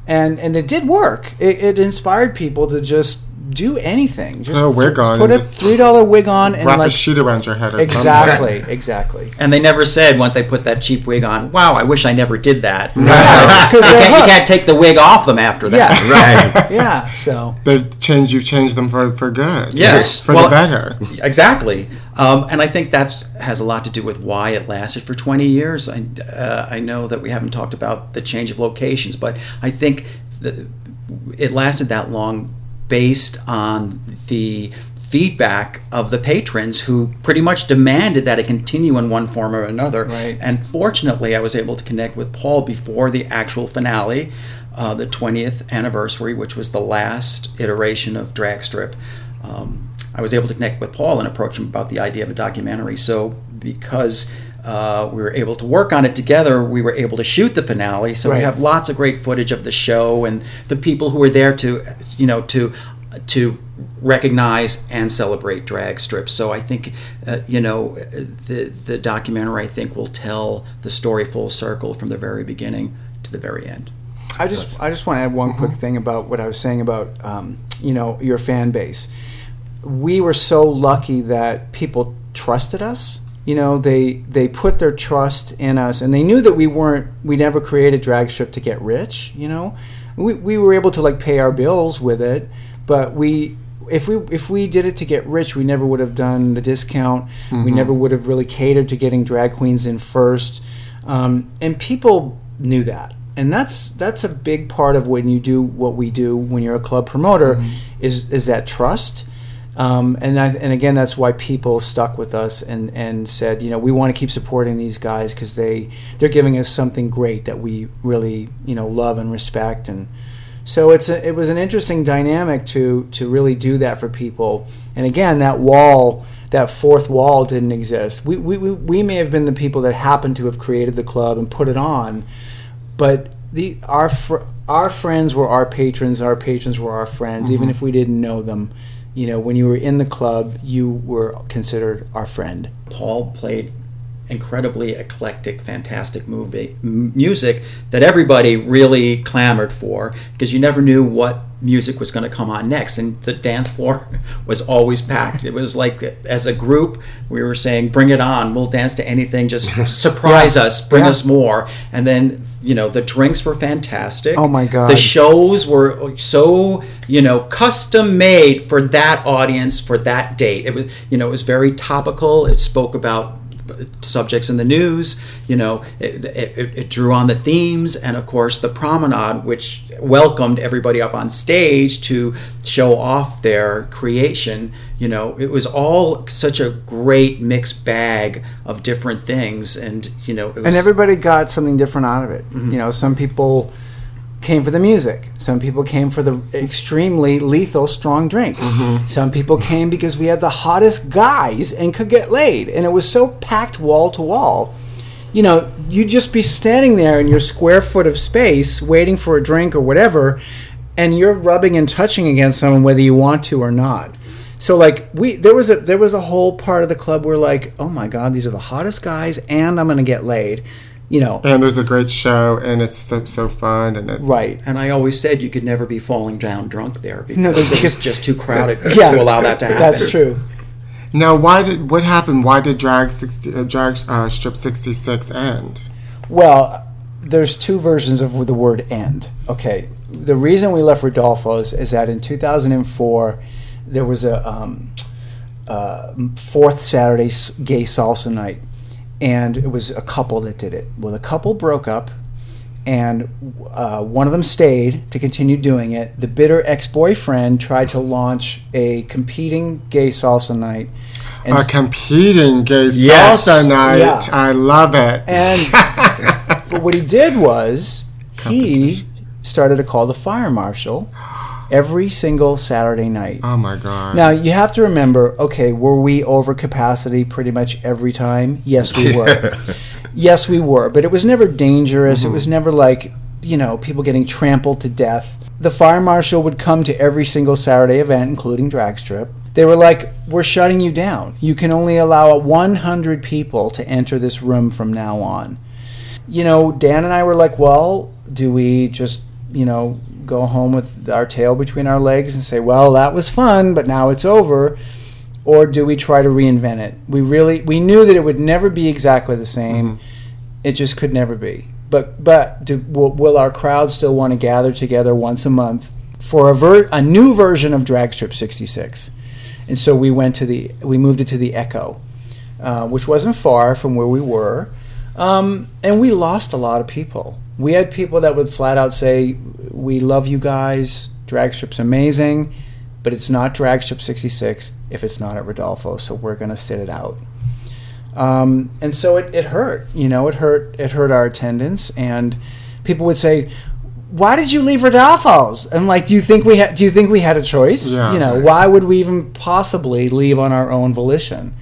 And and it did work. It, it inspired people to just do anything. Just oh, we're gone. Put a three dollar wig on and wrap like, a sheet around your head or exactly, something. Exactly. And they never said once they put that cheap wig on, wow, I wish I never did that. Right. So, you, can't, you can't take the wig off them after that. Yeah. Right. Yeah. So they've changed you've changed them for, for good. Yes. For, for well, the better. Exactly. Um, and I think that's has a lot to do with why it lasted for twenty years. I, uh, I know that we haven't talked about the change of locations, but I think the, it lasted that long based on the feedback of the patrons who pretty much demanded that it continue in one form or another. Right. And fortunately, I was able to connect with Paul before the actual finale, uh, the twentieth anniversary, which was the last iteration of Drag Strip. Um, I was able to connect with Paul and approach him about the idea of a documentary. So because uh, we were able to work on it together, we were able to shoot the finale. So right. we have lots of great footage of the show and the people who were there to, you know, to to recognize and celebrate Drag Strip. So I think, uh, you know, the the documentary I think will tell the story full circle from the very beginning to the very end. I just I just want to add one quick thing about what I was saying about um, you know, your fan base. We were so lucky that people trusted us. You know, they they put their trust in us, and they knew that we weren't we never created Drag Strip to get rich. You know, we we were able to like pay our bills with it, but we if we if we did it to get rich, we never would have done the discount. Mm-hmm. We never would have really catered to getting drag queens in first, um, and people knew that. And that's that's a big part of when you do what we do when you're a club promoter, mm-hmm. is is that trust. Um, and I, and again, that's why people stuck with us and, and said, you know, we want to keep supporting these guys because they they're giving us something great that we really, you know, love and respect. And so it's a, it was an interesting dynamic to to really do that for people. And again, that wall, that fourth wall, didn't exist. We we we, we may have been the people that happened to have created the club and put it on, but the our fr- our friends were our patrons, our patrons were our friends, mm-hmm. even if we didn't know them. You know, when you were in the club, you were considered our friend. Paul played incredibly eclectic, fantastic movie m- music that everybody really clamored for because you never knew what music was going to come on next. And the dance floor was always packed. It was like, as a group, we were saying, bring it on. We'll dance to anything. Just surprise yeah. us. Bring yeah. us more. And then, you know, the drinks were fantastic. Oh, my God. The shows were so, you know, custom made for that audience, for that date. It was, you know, it was very topical. It spoke about subjects in the news, you know, it, it, it drew on the themes, and of course the promenade, which welcomed everybody up on stage to show off their creation. You know, it was all such a great mixed bag of different things, and you know, it was, and everybody got something different out of it. Mm-hmm. You know, some people came for the music. Some people came for the extremely lethal strong drinks. Mm-hmm. Some people came because we had the hottest guys and could get laid. And it was so packed wall to wall. You know, you'd just be standing there in your square foot of space waiting for a drink or whatever, and you're rubbing and touching against someone whether you want to or not. So like we there was a there was a whole part of the club where like, oh my God, these are the hottest guys and I'm gonna get laid. You know, and there's a great show, and it's so, so fun, and it's right. And I always said you could never be falling down drunk there because no, it was just too crowded yeah, to allow that to happen. That's true. Now, why did what happened? Why did Drag sixty, uh, Drag uh, Strip sixty-six end? Well, there's two versions of the word "end." Okay, the reason we left Rudolpho's is that in two thousand four there was a um, uh, fourth Saturday gay salsa night. And it was a couple that did it. Well, the couple broke up, and uh, one of them stayed to continue doing it. The bitter ex-boyfriend tried to launch a competing gay salsa night. And a competing gay salsa yes. night. Yeah. I love it. And but what he did was he started to call the fire marshal every single Saturday night. Oh, my God. Now, you have to remember, okay, were we over capacity pretty much every time? Yes, we were. Yes, we were. But it was never dangerous. Mm-hmm. It was never like, you know, people getting trampled to death. The fire marshal would come to every single Saturday event, including Drag Strip. They were like, we're shutting you down. You can only allow one hundred people to enter this room from now on. You know, Dan and I were like, well, do we just, you know, go home with our tail between our legs and say, well, that was fun, but now it's over? Or do we try to reinvent it? We really, we knew that it would never be exactly the same. Mm-hmm. It just could never be. But but do, will, will our crowd still want to gather together once a month for a, ver- a new version of Drag Strip sixty-six? And so we went to the we moved it to the Echo, uh, which wasn't far from where we were, um, and we lost a lot of people. We had people that would flat out say, "We love you guys. Drag Strip's amazing, but it's not Drag Strip sixty-six if it's not at Rodolfo. So we're gonna sit it out." Um, and so it, it hurt. You know, it hurt. It hurt our attendance, and people would say, why did you leave Rodolpho's? And like, do you think we had? Do you think we had a choice? Yeah, you know, right. Why would we even possibly leave on our own volition?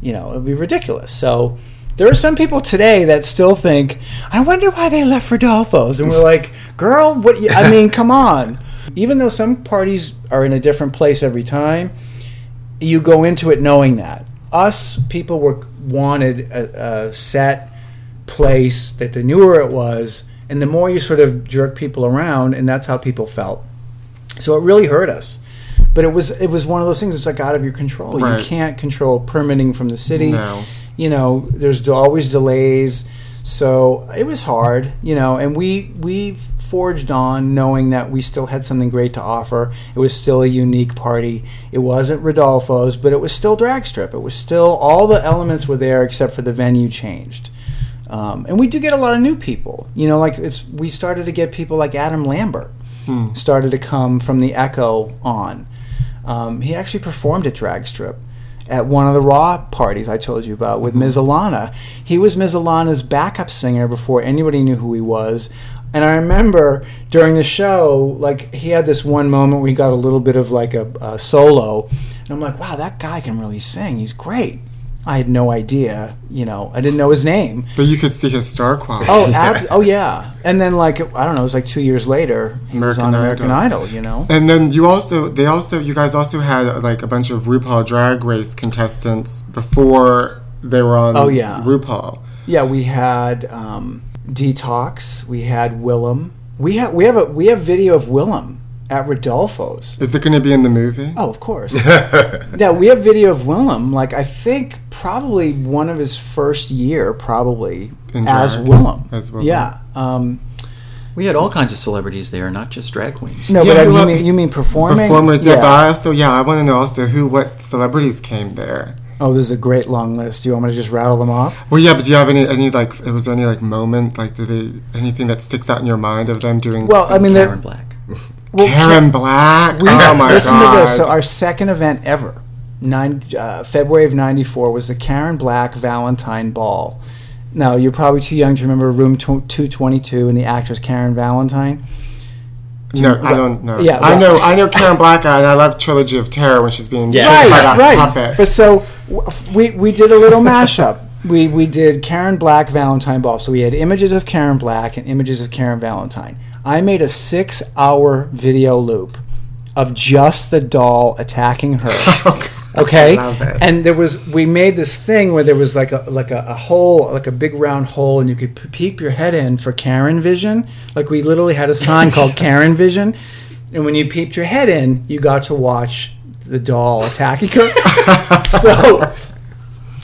You know, it'd be ridiculous. So there are some people today that still think, I wonder why they left Rodolpho's, and we're like, girl, what? I mean, come on. Even though some parties are in a different place every time, you go into it knowing that. Us people were wanted a, a set place that they knew where it was. And the more you sort of jerk people around, and that's how people felt. So it really hurt us. But it was it was one of those things that's like out of your control. Right. You can't control permitting from the city. No. You know, there's always delays. So it was hard, you know, and we we forged on knowing that we still had something great to offer. It was still a unique party. It wasn't Rodolpho's, but it was still Drag Strip. It was still, all the elements were there except for the venue changed. Um, and we do get a lot of new people, you know, like it's, we started to get people like Adam Lambert hmm. started to come from the Echo on. Um, he actually performed at Drag Strip at one of the Raw parties I told you about with mm-hmm. Miss Alana. He was Miss Alana's backup singer before anybody knew who he was. And I remember during the show, like he had this one moment where he got a little bit of like a, a solo, and I'm like, wow, that guy can really sing. He's great. I had no idea, you know, I didn't know his name. But you could see his star quality. Oh, ab- oh yeah. And then like, I don't know, it was like two years later, he American was on American Idol. Idol, you know. And then you also, they also, you guys also had like a bunch of RuPaul Drag Race contestants before they were on oh, yeah. RuPaul. Yeah, we had um, Detox, we had Willem. We have, we have a we have video of Willem at Rodolpho's. Is it going to be in the movie? Oh, of course. Yeah, we have video of Willem, like I think probably one of his first year, probably, as Willem. As Willem. Yeah. Um, we had all kinds of celebrities there, not just drag queens. No, yeah, but you, I mean, mean, you mean performing? Performers, yeah. yeah. But I also, yeah, I want to know also who, what celebrities came there. Oh, there's a great long list. Do you want me to just rattle them off? Well, yeah, but do you have any, any like, was there any, like, moment, like, did they, anything that sticks out in your mind of them doing... Well, I mean, Karen Black. Well, Karen Black. We, oh my listen god! Listen to this. So our second event ever, nine, uh, February of ninety-four, was the Karen Black Valentine Ball. Now you're probably too young to remember Room two twenty-two and the actress Karen Valentine. Do no, you, I don't know. Yeah, well, I know. I know Karen Black, and I love Trilogy of Terror when she's being yeah. right, by that right. puppet. But so we we did a little mashup. We we did Karen Black Valentine Ball. So we had images of Karen Black and images of Karen Valentine. I made a six-hour video loop of just the doll attacking her. Oh, God, okay, I love it. And there was we made this thing where there was like a like a, a hole, like a big round hole, and you could peep your head in for Karen Vision. Like we literally had a sign called Karen Vision, and when you peeped your head in, you got to watch the doll attacking her. So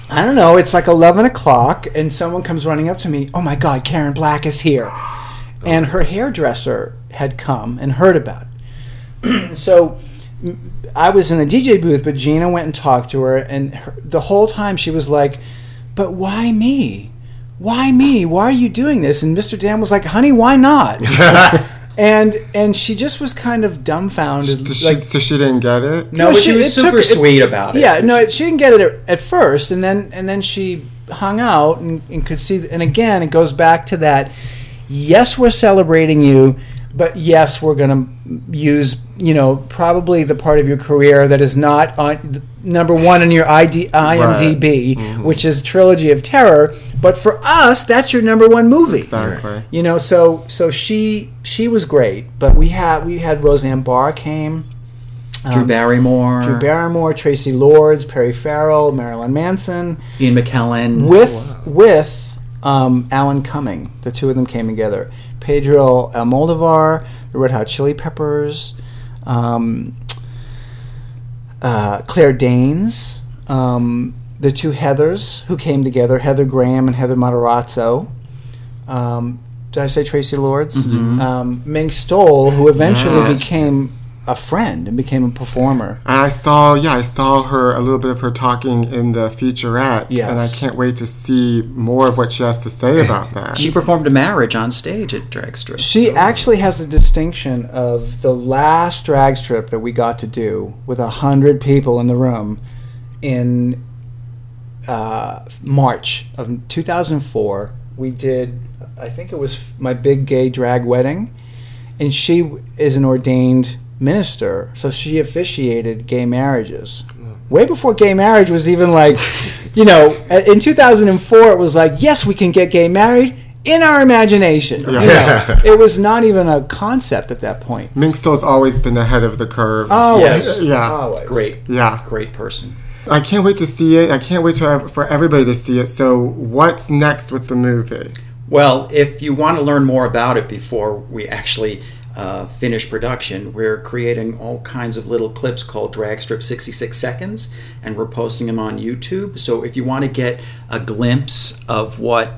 I don't know. It's like eleven o'clock, and someone comes running up to me. Oh my God, Karen Black is here. And her hairdresser had come and heard about it. So I was in the D J booth, but Gina went and talked to her. And her, the whole time she was like, but why me? Why me? Why are you doing this? And Mister Dan was like, honey, why not? And and she just was kind of dumbfounded. She, like, she, so she didn't get it? No, no she, she was super took, sweet it, about it. Yeah, no, it, she didn't get it at, at first. And then and then she hung out and, and could see. And again, it goes back to that. Yes, we're celebrating you, but yes, we're going to use, you know, probably the part of your career that is not on, number one in your I D, IMDb, right. mm-hmm. which is Trilogy of Terror, But for us, that's your number one movie. Exactly. You know, so so she she was great, but we had we had Roseanne Barr came, um, Drew Barrymore, Drew Barrymore, Tracy Lords, Perry Farrell, Marilyn Manson, Ian McKellen, with wow. with um, Alan Cumming. The two of them came together. Pedro Almodovar, the Red Hot Chili Peppers, um, uh, Claire Danes. Um, The two Heathers who came together, Heather Graham and Heather Matarazzo. Um, did I say Tracy Lords? Mm-hmm. Um, Mink Stoll, who eventually yes. became a friend and became a performer. And I saw, yeah, I saw her, a little bit of her talking in the featurette. Yes. And I can't wait to see more of what she has to say about that. She performed a marriage on stage at Drag Strip. She actually has the distinction of the last Drag Strip that we got to do with a hundred people in the room in... Uh, March of two thousand four, we did, I think it was my big gay drag wedding, and she is an ordained minister, so she officiated gay marriages. Way before gay marriage was even like, you know, in two thousand four it was like, yes, we can get gay married in our imagination. Yeah. You know, it was not even a concept at that point. Mink Stoll's always been ahead of the curve. Always. Yes. Yeah. Always. Great. Yeah. Great person. I can't wait to see it. I can't wait to, for everybody to see it. So what's next with the movie? Well, if you want to learn more about it before we actually uh, finish production, we're creating all kinds of little clips called Drag Strip sixty-six Seconds, and we're posting them on YouTube. So if you want to get a glimpse of what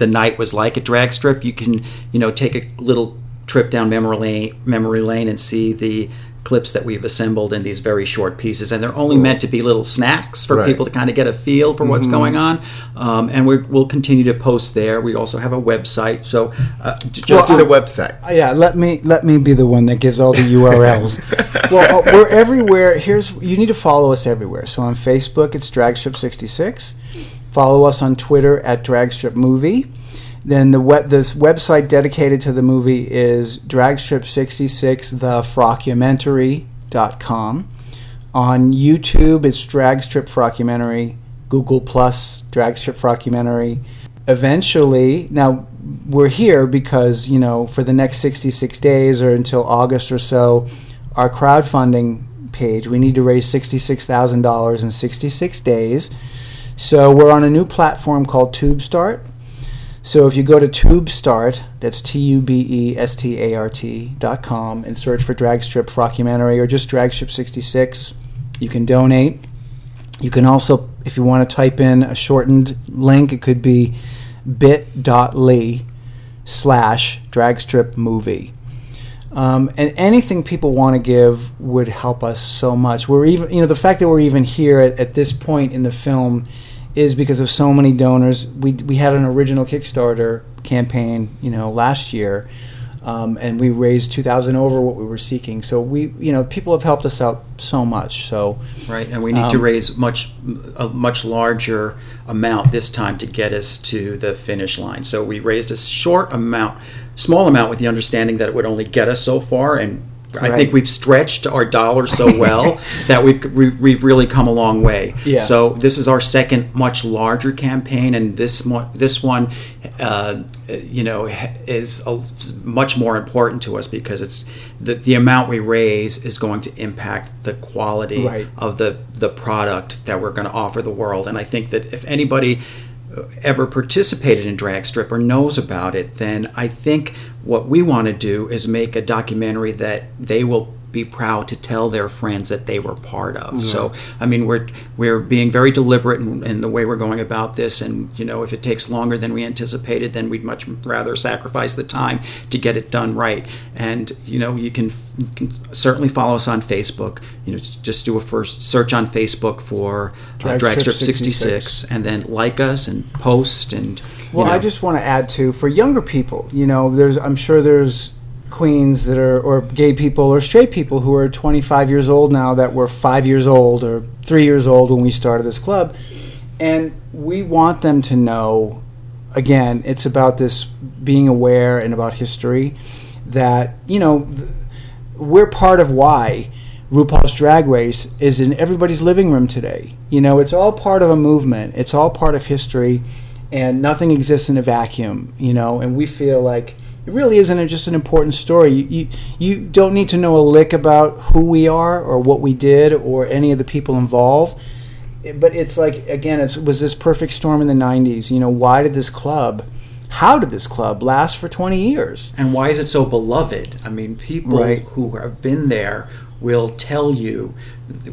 the night was like at Drag Strip, you can, you know, take a little trip down memory lane, memory lane and see the clips that we've assembled in these very short pieces, and they're only meant to be little snacks for right. people to kind of get a feel for what's mm-hmm. going on, um, and we, we'll continue to post there. We also have a website, so uh, just well, do the website. Uh, yeah, let me let me be the one that gives all the U R Ls. Well, uh, we're everywhere. Here's you need to follow us everywhere. So on Facebook, it's Drag Strip sixty-six. Follow us on Twitter at Drag Strip Movie. Then the web, this website dedicated to the movie is drag strip sixty-six the frockumentary dot com. On YouTube, it's Drag Strip Frockumentary, Google Plus, Drag Strip Frockumentary. Eventually, now we're here because, you know, for the next sixty-six days or until August or so, our crowdfunding page, we need to raise sixty-six thousand dollars in sixty-six days. So we're on a new platform called TubeStart. So if you go to TubeStart, that's T-U-B-E-S-T-A-R-T dot com, and search for Drag Strip Frockumentary or just Drag Strip sixty-six, you can donate. You can also, if you want to type in a shortened link, it could be bit.ly slash Drag Strip Movie. Um, and anything people want to give would help us so much. We're even, you know, the fact that we're even here at, at this point in the film is because of so many donors. We we had an original Kickstarter campaign, you know, last year, um, and we raised two thousand dollars over what we were seeking. So we, you know, people have helped us out so much. So right, and we need um, to raise much a much larger amount this time to get us to the finish line. So we raised a short amount, small amount, with the understanding that it would only get us so far, and I right. think we've stretched our dollar so well that we've we've really come a long way. Yeah. So this is our second much larger campaign, and this mo- this one, uh, you know, is a, much more important to us because it's the the amount we raise is going to impact the quality right. of the the product that we're going to offer the world. And I think that if anybody ever participated in Drag Strip or knows about it, then I think what we want to do is make a documentary that they will be proud to tell their friends that they were part of. Yeah. So, I mean, we're we're being very deliberate in, in the way we're going about this, and, you know, if it takes longer than we anticipated, then we'd much rather sacrifice the time to get it done right. And, you know, you can, you can certainly follow us on Facebook. You know, just do a first search on Facebook for uh, Drag Strip sixty-six, and then like us and post. And well, know. I just want to add too, for younger people, you know, there's I'm sure there's queens that are, or gay people or straight people who are twenty-five years old now that were five years old or three years old when we started this club, and we want them to know, again, it's about this being aware and about history, that, you know, we're part of why RuPaul's Drag Race is in everybody's living room today. You know, it's all part of a movement, it's all part of history. and nothing exists in a vacuum, you know, and we feel like it really isn't just an important story. You, you, you don't need to know a lick about who we are or what we did or any of the people involved. But it's like, again, it was this perfect storm in the nineties. You know, why did this club, how did this club last for twenty years? And why is it so beloved? I mean, people right. who have been there will tell you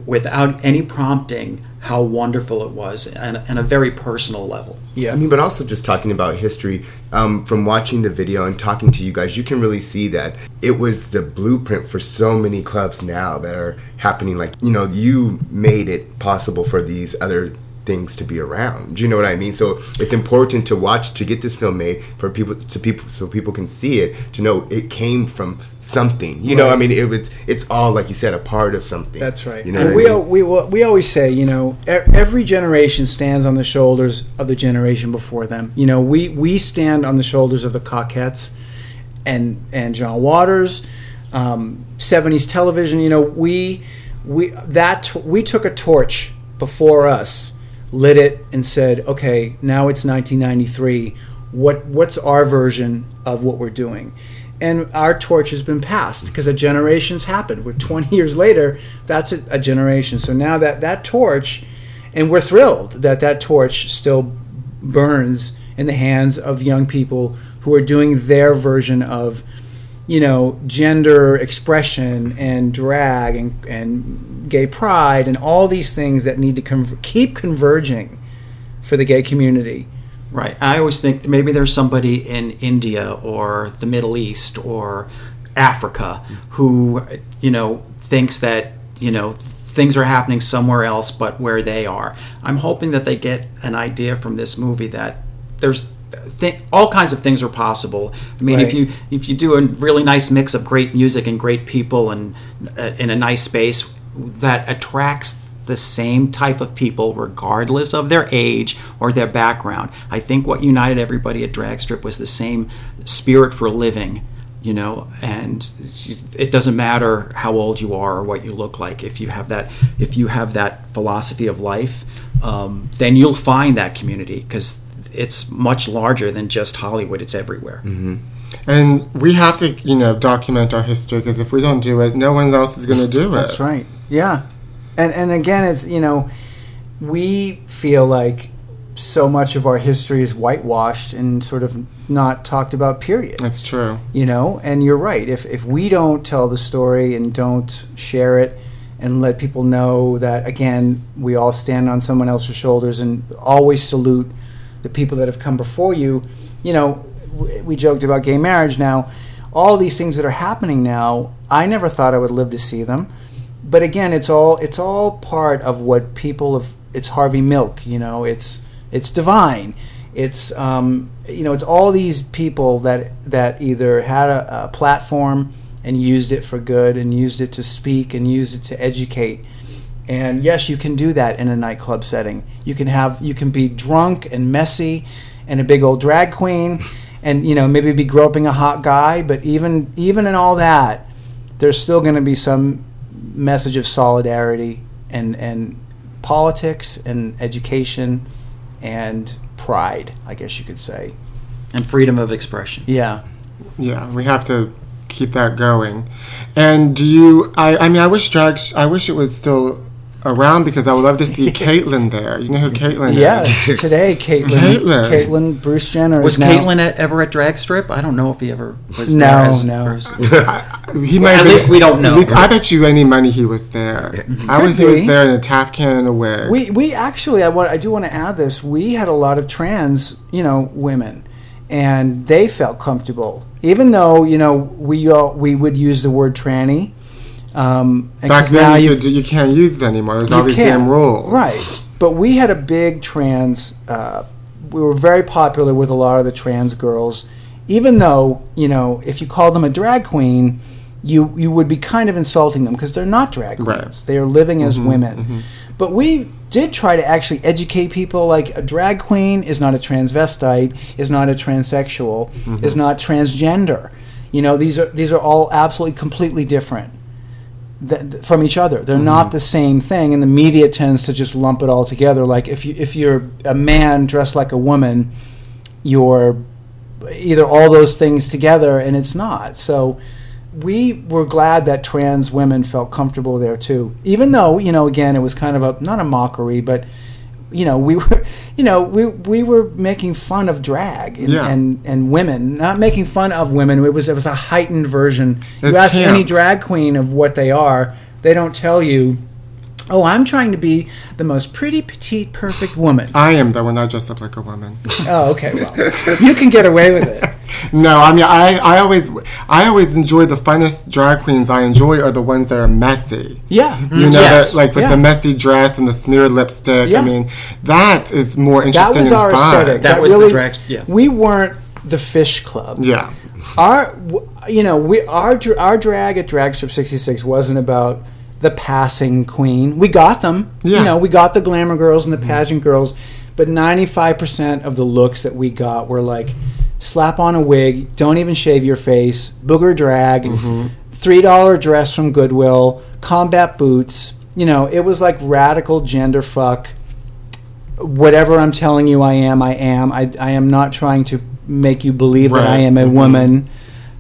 without any prompting how wonderful it was, and, and a very personal level. Yeah, I mean, but also just talking about history, um, from watching the video and talking to you guys, you can really see that it was the blueprint for so many clubs now that are happening. Like, you know, you made it possible for these other things to be around. Do you know what I mean? So it's important to watch, to get this film made, for people to people so people can see it, to know it came from something. You right. know, I mean, it, it's it's all, like you said, a part of something. That's right. You know, and we I mean? we we always say, you know, every generation stands on the shoulders of the generation before them. You know, we we stand on the shoulders of the Cockettes and and John Waters, um, seventies television. You know, we we that we took a torch before us, lit it, and said, okay, now it's nineteen ninety-three, what what's our version of what we're doing? And our torch has been passed because a generation's happened. We're twenty years later, that's a, a generation. So now that that torch, and we're thrilled that that torch still burns in the hands of young people who are doing their version of, you know, gender expression and drag and and gay pride and all these things that need to conver- keep converging for the gay community. Right. I always think maybe there's somebody in India or the Middle East or Africa who, you know, thinks that, you know, things are happening somewhere else but where they are. I'm hoping that they get an idea from this movie that there's Th- all kinds of things are possible. I mean, right. if you if you do a really nice mix of great music and great people and uh, in a nice space that attracts the same type of people regardless of their age or their background. I think what united everybody at Drag Strip was the same spirit for living, you know, and it doesn't matter how old you are or what you look like. If you have that, if you have that philosophy of life, um, then you'll find that community, because it's much larger than just Hollywood. It's everywhere. Mm-hmm. And we have to, you know, document our history, because if we don't do it, no one else is going to do it. That's right. Yeah. And and again, it's, you know, we feel like so much of our history is whitewashed and sort of not talked about, period. That's true. You know, and you're right. If if we don't tell the story and don't share it and let people know that, again, we all stand on someone else's shoulders and always salute the people that have come before you. You know, we joked about gay marriage now. All these things that are happening now, I never thought I would live to see them. But again, it's all it's all part of what people have. It's Harvey Milk, you know. It's it's Divine. It's um, you know, it's all these people that that either had a, a platform and used it for good, and used it to speak, and used it to educate. And yes, you can do that in a nightclub setting. You can have, you can be drunk and messy, and a big old drag queen, and, you know, maybe be groping a hot guy. But even even in all that, there's still going to be some message of solidarity and and politics and education and pride, I guess you could say, and freedom of expression. Yeah, yeah, we have to keep that going. And do you? I I mean, I wish drag. I wish it was still around, because I would love to see Caitlyn there. You know who Caitlyn yes, is? Yes, today, Caitlyn. Caitlyn. Caitlyn, Bruce Jenner. Was Caitlyn at, ever at Drag Strip? I don't know if he ever was no, there. As no, no. He might. At least we don't know. I bet you any money he was there. Could I would think he was there in a taff can and a wig. We, we actually, I, want, I do want to add this. We had a lot of trans, you know, women, and they felt comfortable. Even though, you know, we, all, we would use the word tranny. Um, Back then, now you, you, you can't use it anymore. There's all these damn rules. Right. But we had a big trans... Uh, we were very popular with a lot of the trans girls, even though, you know, if you called them a drag queen, you, you would be kind of insulting them, because they're not drag queens. Right. They are living as mm-hmm, women. Mm-hmm. But we did try to actually educate people, like a drag queen is not a transvestite, is not a transsexual, mm-hmm. is not transgender. You know, these are these are all absolutely completely different. th- th- from each other. They're mm-hmm. not the same thing, and the media tends to just lump it all together. Like if you if you're a man dressed like a woman, you're either all those things together, and it's not. So we were glad that trans women felt comfortable there too, even though, you know, again, it was kind of a not a mockery, but you know, we were, you know, we we were making fun of drag and yeah. and, and women, not making fun of women. It was it was a heightened version. It's you ask camp. Any drag queen of what they are, they don't tell you, oh, I'm trying to be the most pretty, petite, perfect woman. I am, though, when I dress up like a woman. Oh, okay, well, you can get away with it. No, I mean, I, I always I always enjoy the funnest drag queens I enjoy are the ones that are messy. Yeah. You know, yes. that, like with yeah. the messy dress and the smeared lipstick. Yeah. I mean, that is more interesting. That was our fun. aesthetic. That, that was really, the drag, yeah. We weren't the Fish Club. Yeah. Our, you know, we our, our drag at Drag Strip sixty-six wasn't about the passing queen. We got them. Yeah. You know, we got the glamour girls and the pageant girls, but ninety-five percent of the looks that we got were like, slap on a wig, don't even shave your face, booger drag, mm-hmm. three dollars dress from Goodwill, combat boots. You know, it was like radical gender fuck. Whatever I'm telling you I am, I am. I, I am not trying to make you believe right. that I am a mm-hmm. woman.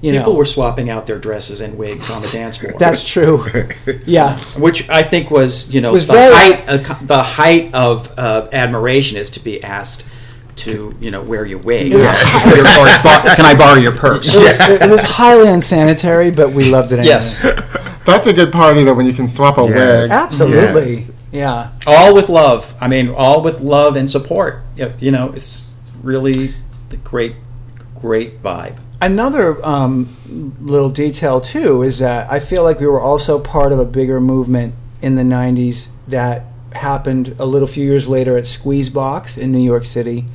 You People know. were swapping out their dresses and wigs on the dance floor. That's true. Yeah, which I think was, you know, was the very, height uh, the height of uh, admiration is to be asked to, you know, wear your wig. Was, yeah. Can I borrow your purse? It was, it was highly unsanitary, but we loved it anyway. Yes, that's a good party though when you can swap a yes. wig. Absolutely. Yes. Yeah. All with love. I mean, all with love and support. You know, it's really a great, great vibe. Another um, little detail, too, is that I feel like we were also part of a bigger movement in the nineties that happened a little few years later at Squeezebox in New York City,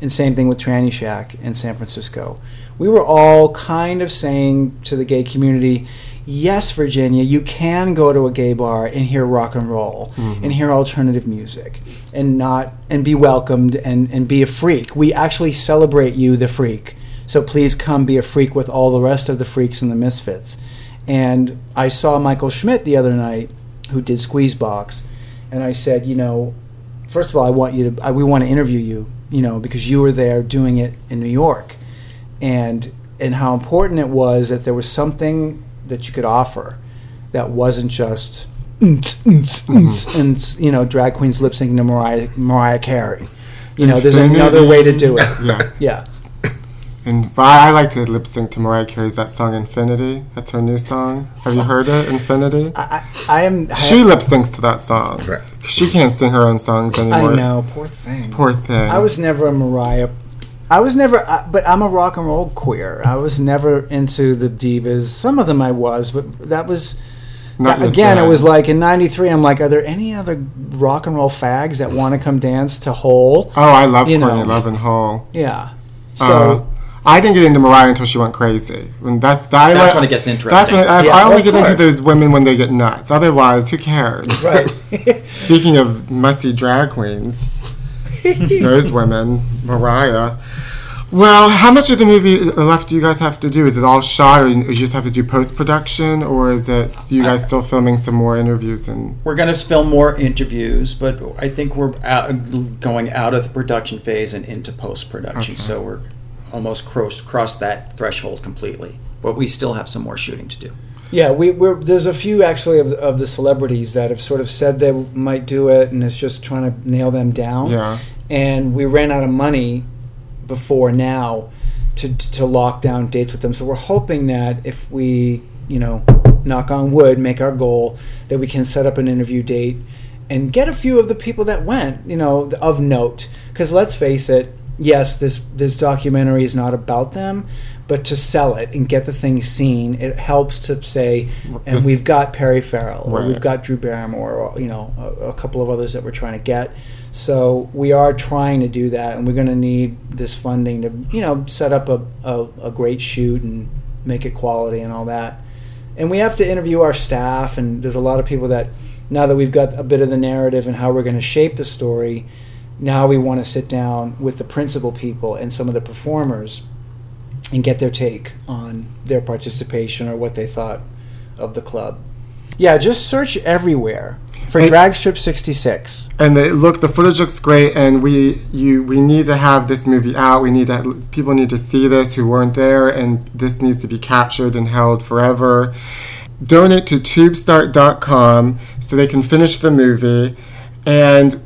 and same thing with Tranny Shack in San Francisco. We were all kind of saying to the gay community, yes, Virginia, you can go to a gay bar and hear rock and roll mm-hmm. and hear alternative music and not and be welcomed and, and be a freak. We actually celebrate you, the freak. So please come be a freak with all the rest of the freaks and the misfits. And I saw Michael Schmidt the other night, who did Squeezebox, and I said, you know, first of all, I want you to, I, we want to interview you, you know, because you were there doing it in New York, and and how important it was that there was something that you could offer that wasn't just, and you know, drag queens lip syncing to Mariah Mariah Carey. You know, there's another way to do it. Yeah. Yeah. And I like to lip sync to Mariah Carey's that song Infinity. That's her new song. Have you heard it? Infinity. I, I, I am. I she lip syncs to that song. Right. She can't sing her own songs anymore. I know. Poor thing. Poor thing. I was never a Mariah. I was never. I, but I'm a rock and roll queer. I was never into the divas. Some of them I was, but that was. Not that, again, bad. It was like in ninety-three, I'm like, are there any other rock and roll fags that want to come dance to Hole? Oh, I love you Courtney know. Love and Hole. Yeah. So. Uh, I didn't get into Mariah until she went crazy. And that's that, that's I, when it gets interesting. That's when, I, yeah, I only get course. into those women when they get nuts. Otherwise, who cares? Right. Speaking of messy drag queens, those women, Mariah. Well, how much of the movie left do you guys have to do? Is it all shot, or you just have to do post-production, or is it you guys still filming some more interviews? And we're going to film more interviews, but I think we're out, going out of the production phase and into post-production. Okay. So we're almost cross, crossed that threshold completely. But we still have some more shooting to do. Yeah, we, we're there's a few actually of, of the celebrities that have sort of said they might do it, and it's just trying to nail them down. Yeah. And we ran out of money before now to to lock down dates with them. So we're hoping that if we, you know, knock on wood, make our goal, that we can set up an interview date and get a few of the people that went, you know, of note. Because let's face it, yes, this this documentary is not about them, but to sell it and get the thing seen, it helps to say, and this, we've got Perry Farrell, right. or we've got Drew Barrymore, or you know, a, a couple of others that we're trying to get. So we are trying to do that, and we're going to need this funding to, you know, set up a, a, a great shoot and make it quality and all that. And we have to interview our staff, and there's a lot of people that, now that we've got a bit of the narrative and how we're going to shape the story, now we want to sit down with the principal people and some of the performers and get their take on their participation or what they thought of the club. Yeah, just search everywhere for and, Drag Strip sixty-six. And they, look, the footage looks great, and we you we need to have this movie out. We need to, people need to see this who weren't there, and this needs to be captured and held forever. Donate to tubestart dot com so they can finish the movie and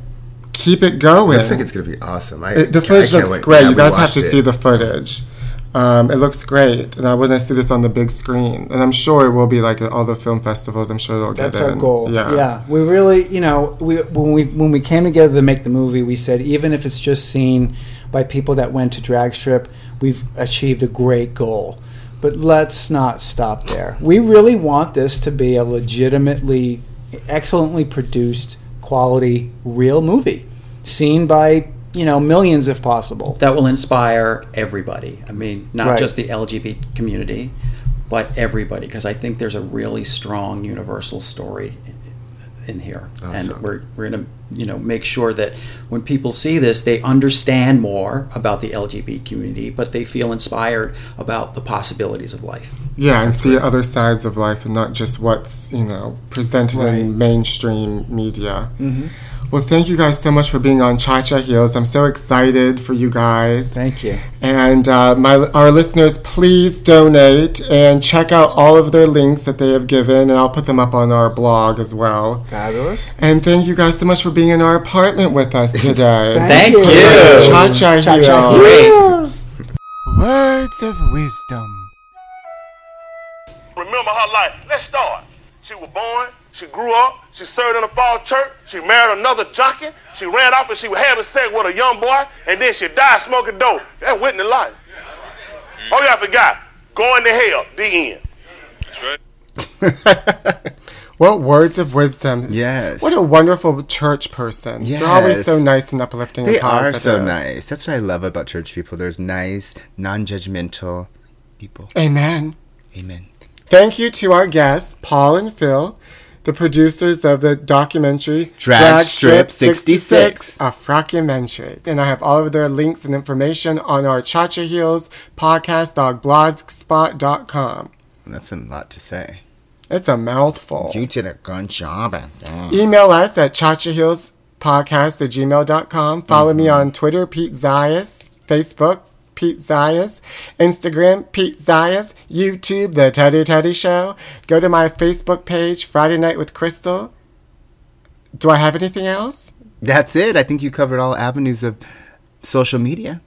keep it going. It looks like it's going to be awesome. I, it, the footage I looks wait. great. Yeah, you guys have to it. see the footage. Um, it looks great, and I want to see this on the big screen. And I'm sure it will be like at all the film festivals. I'm sure they'll get it. That's our goal. Yeah. yeah, we really, you know, we when we when we came together to make the movie, we said even if it's just seen by people that went to Drag Strip, we've achieved a great goal. But let's not stop there. We really want this to be a legitimately, excellently produced, quality, real movie, seen by, you know, millions if possible. That will inspire everybody. I mean, not right. just the L G B T community, but everybody, because I think there's a really strong universal story in, in here. Awesome. And we're we're going to, you know, make sure that when people see this, they understand more about the L G B T community, but they feel inspired about the possibilities of life. Yeah, and see other sides of life and not just what's, you know, presented right. in mainstream media. Mm-hmm. Well, thank you guys so much for being on Cha-Cha Heels. I'm so excited for you guys. Thank you. And uh, my our listeners, please donate and check out all of their links that they have given, and I'll put them up on our blog as well. Fabulous. And thank you guys so much for being in our apartment with us today. thank, thank you. you. Cha-Cha, Cha-Cha Heels. Heels. Words of wisdom. Remember her life. Let's start. She was born. She grew up, she served in a false church, she married another jockey, she ran off and she was having sex with a young boy, and then she died smoking dope. That Whitney life. Oh, yeah, I forgot. Going to hell, the end. That's right. What words of wisdom. Yes. What a wonderful church person. Yes. They're always so nice and uplifting. They and are so nice. That's what I love about church people. There's nice, non-judgmental people. Amen. Amen. Thank you to our guests, Paul and Phil, the producers of the documentary Drag, Drag Strip sixty-six, a frockumentary. And I have all of their links and information on our Cha-Cha Heels podcast dot blogspot dot com. That's a lot to say. It's a mouthful. You did a good job at that. Email us at chachaheelspodcast at gmail dot com. Follow mm-hmm. me on Twitter, Pete Zayas, Facebook, Pete Zayas, Instagram, Pete Zayas, YouTube, The Teddy Teddy Show. Go to my Facebook page, Friday Night with Crystal. Do I have anything else? That's it. I think you covered all avenues of social media.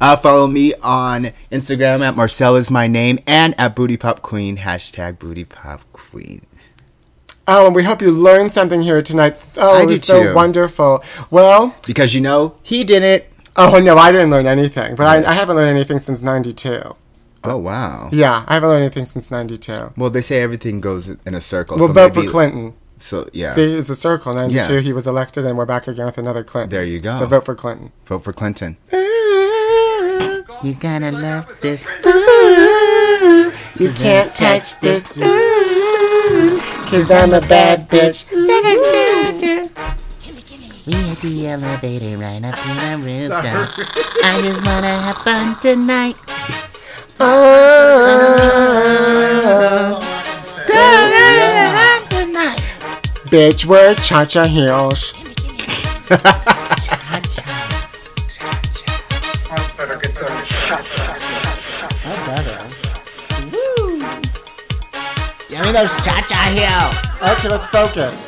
Uh, follow me on Instagram at Marcel is my name and at Booty Pop Queen, hashtag Booty Pop Queen. Oh, and we hope you learned something here tonight. Oh, I it was so too. wonderful. Well, because you know, he didn't. Oh, no, I didn't learn anything. But I, I haven't learned anything since ninety-two. Oh, wow. Yeah, I haven't learned anything since ninety-two. Well, they say everything goes in a circle. Well, so both maybe, for Clinton. So, yeah. See, it's a circle. ninety-two, yeah. He was elected, and we're back again with another Clinton. There you go. So vote for Clinton. Vote for Clinton. You gotta love this. Ooh, you can't touch this. Ooh, cause I'm a bad bitch. We hit the elevator right up in our rooftop. I just wanna have fun tonight. Oh, girl, tonight. Bitch, we're Cha-Cha Heels. Cha-Cha. I better. Woo! Give me those Cha-Cha Heels. Okay, let's focus.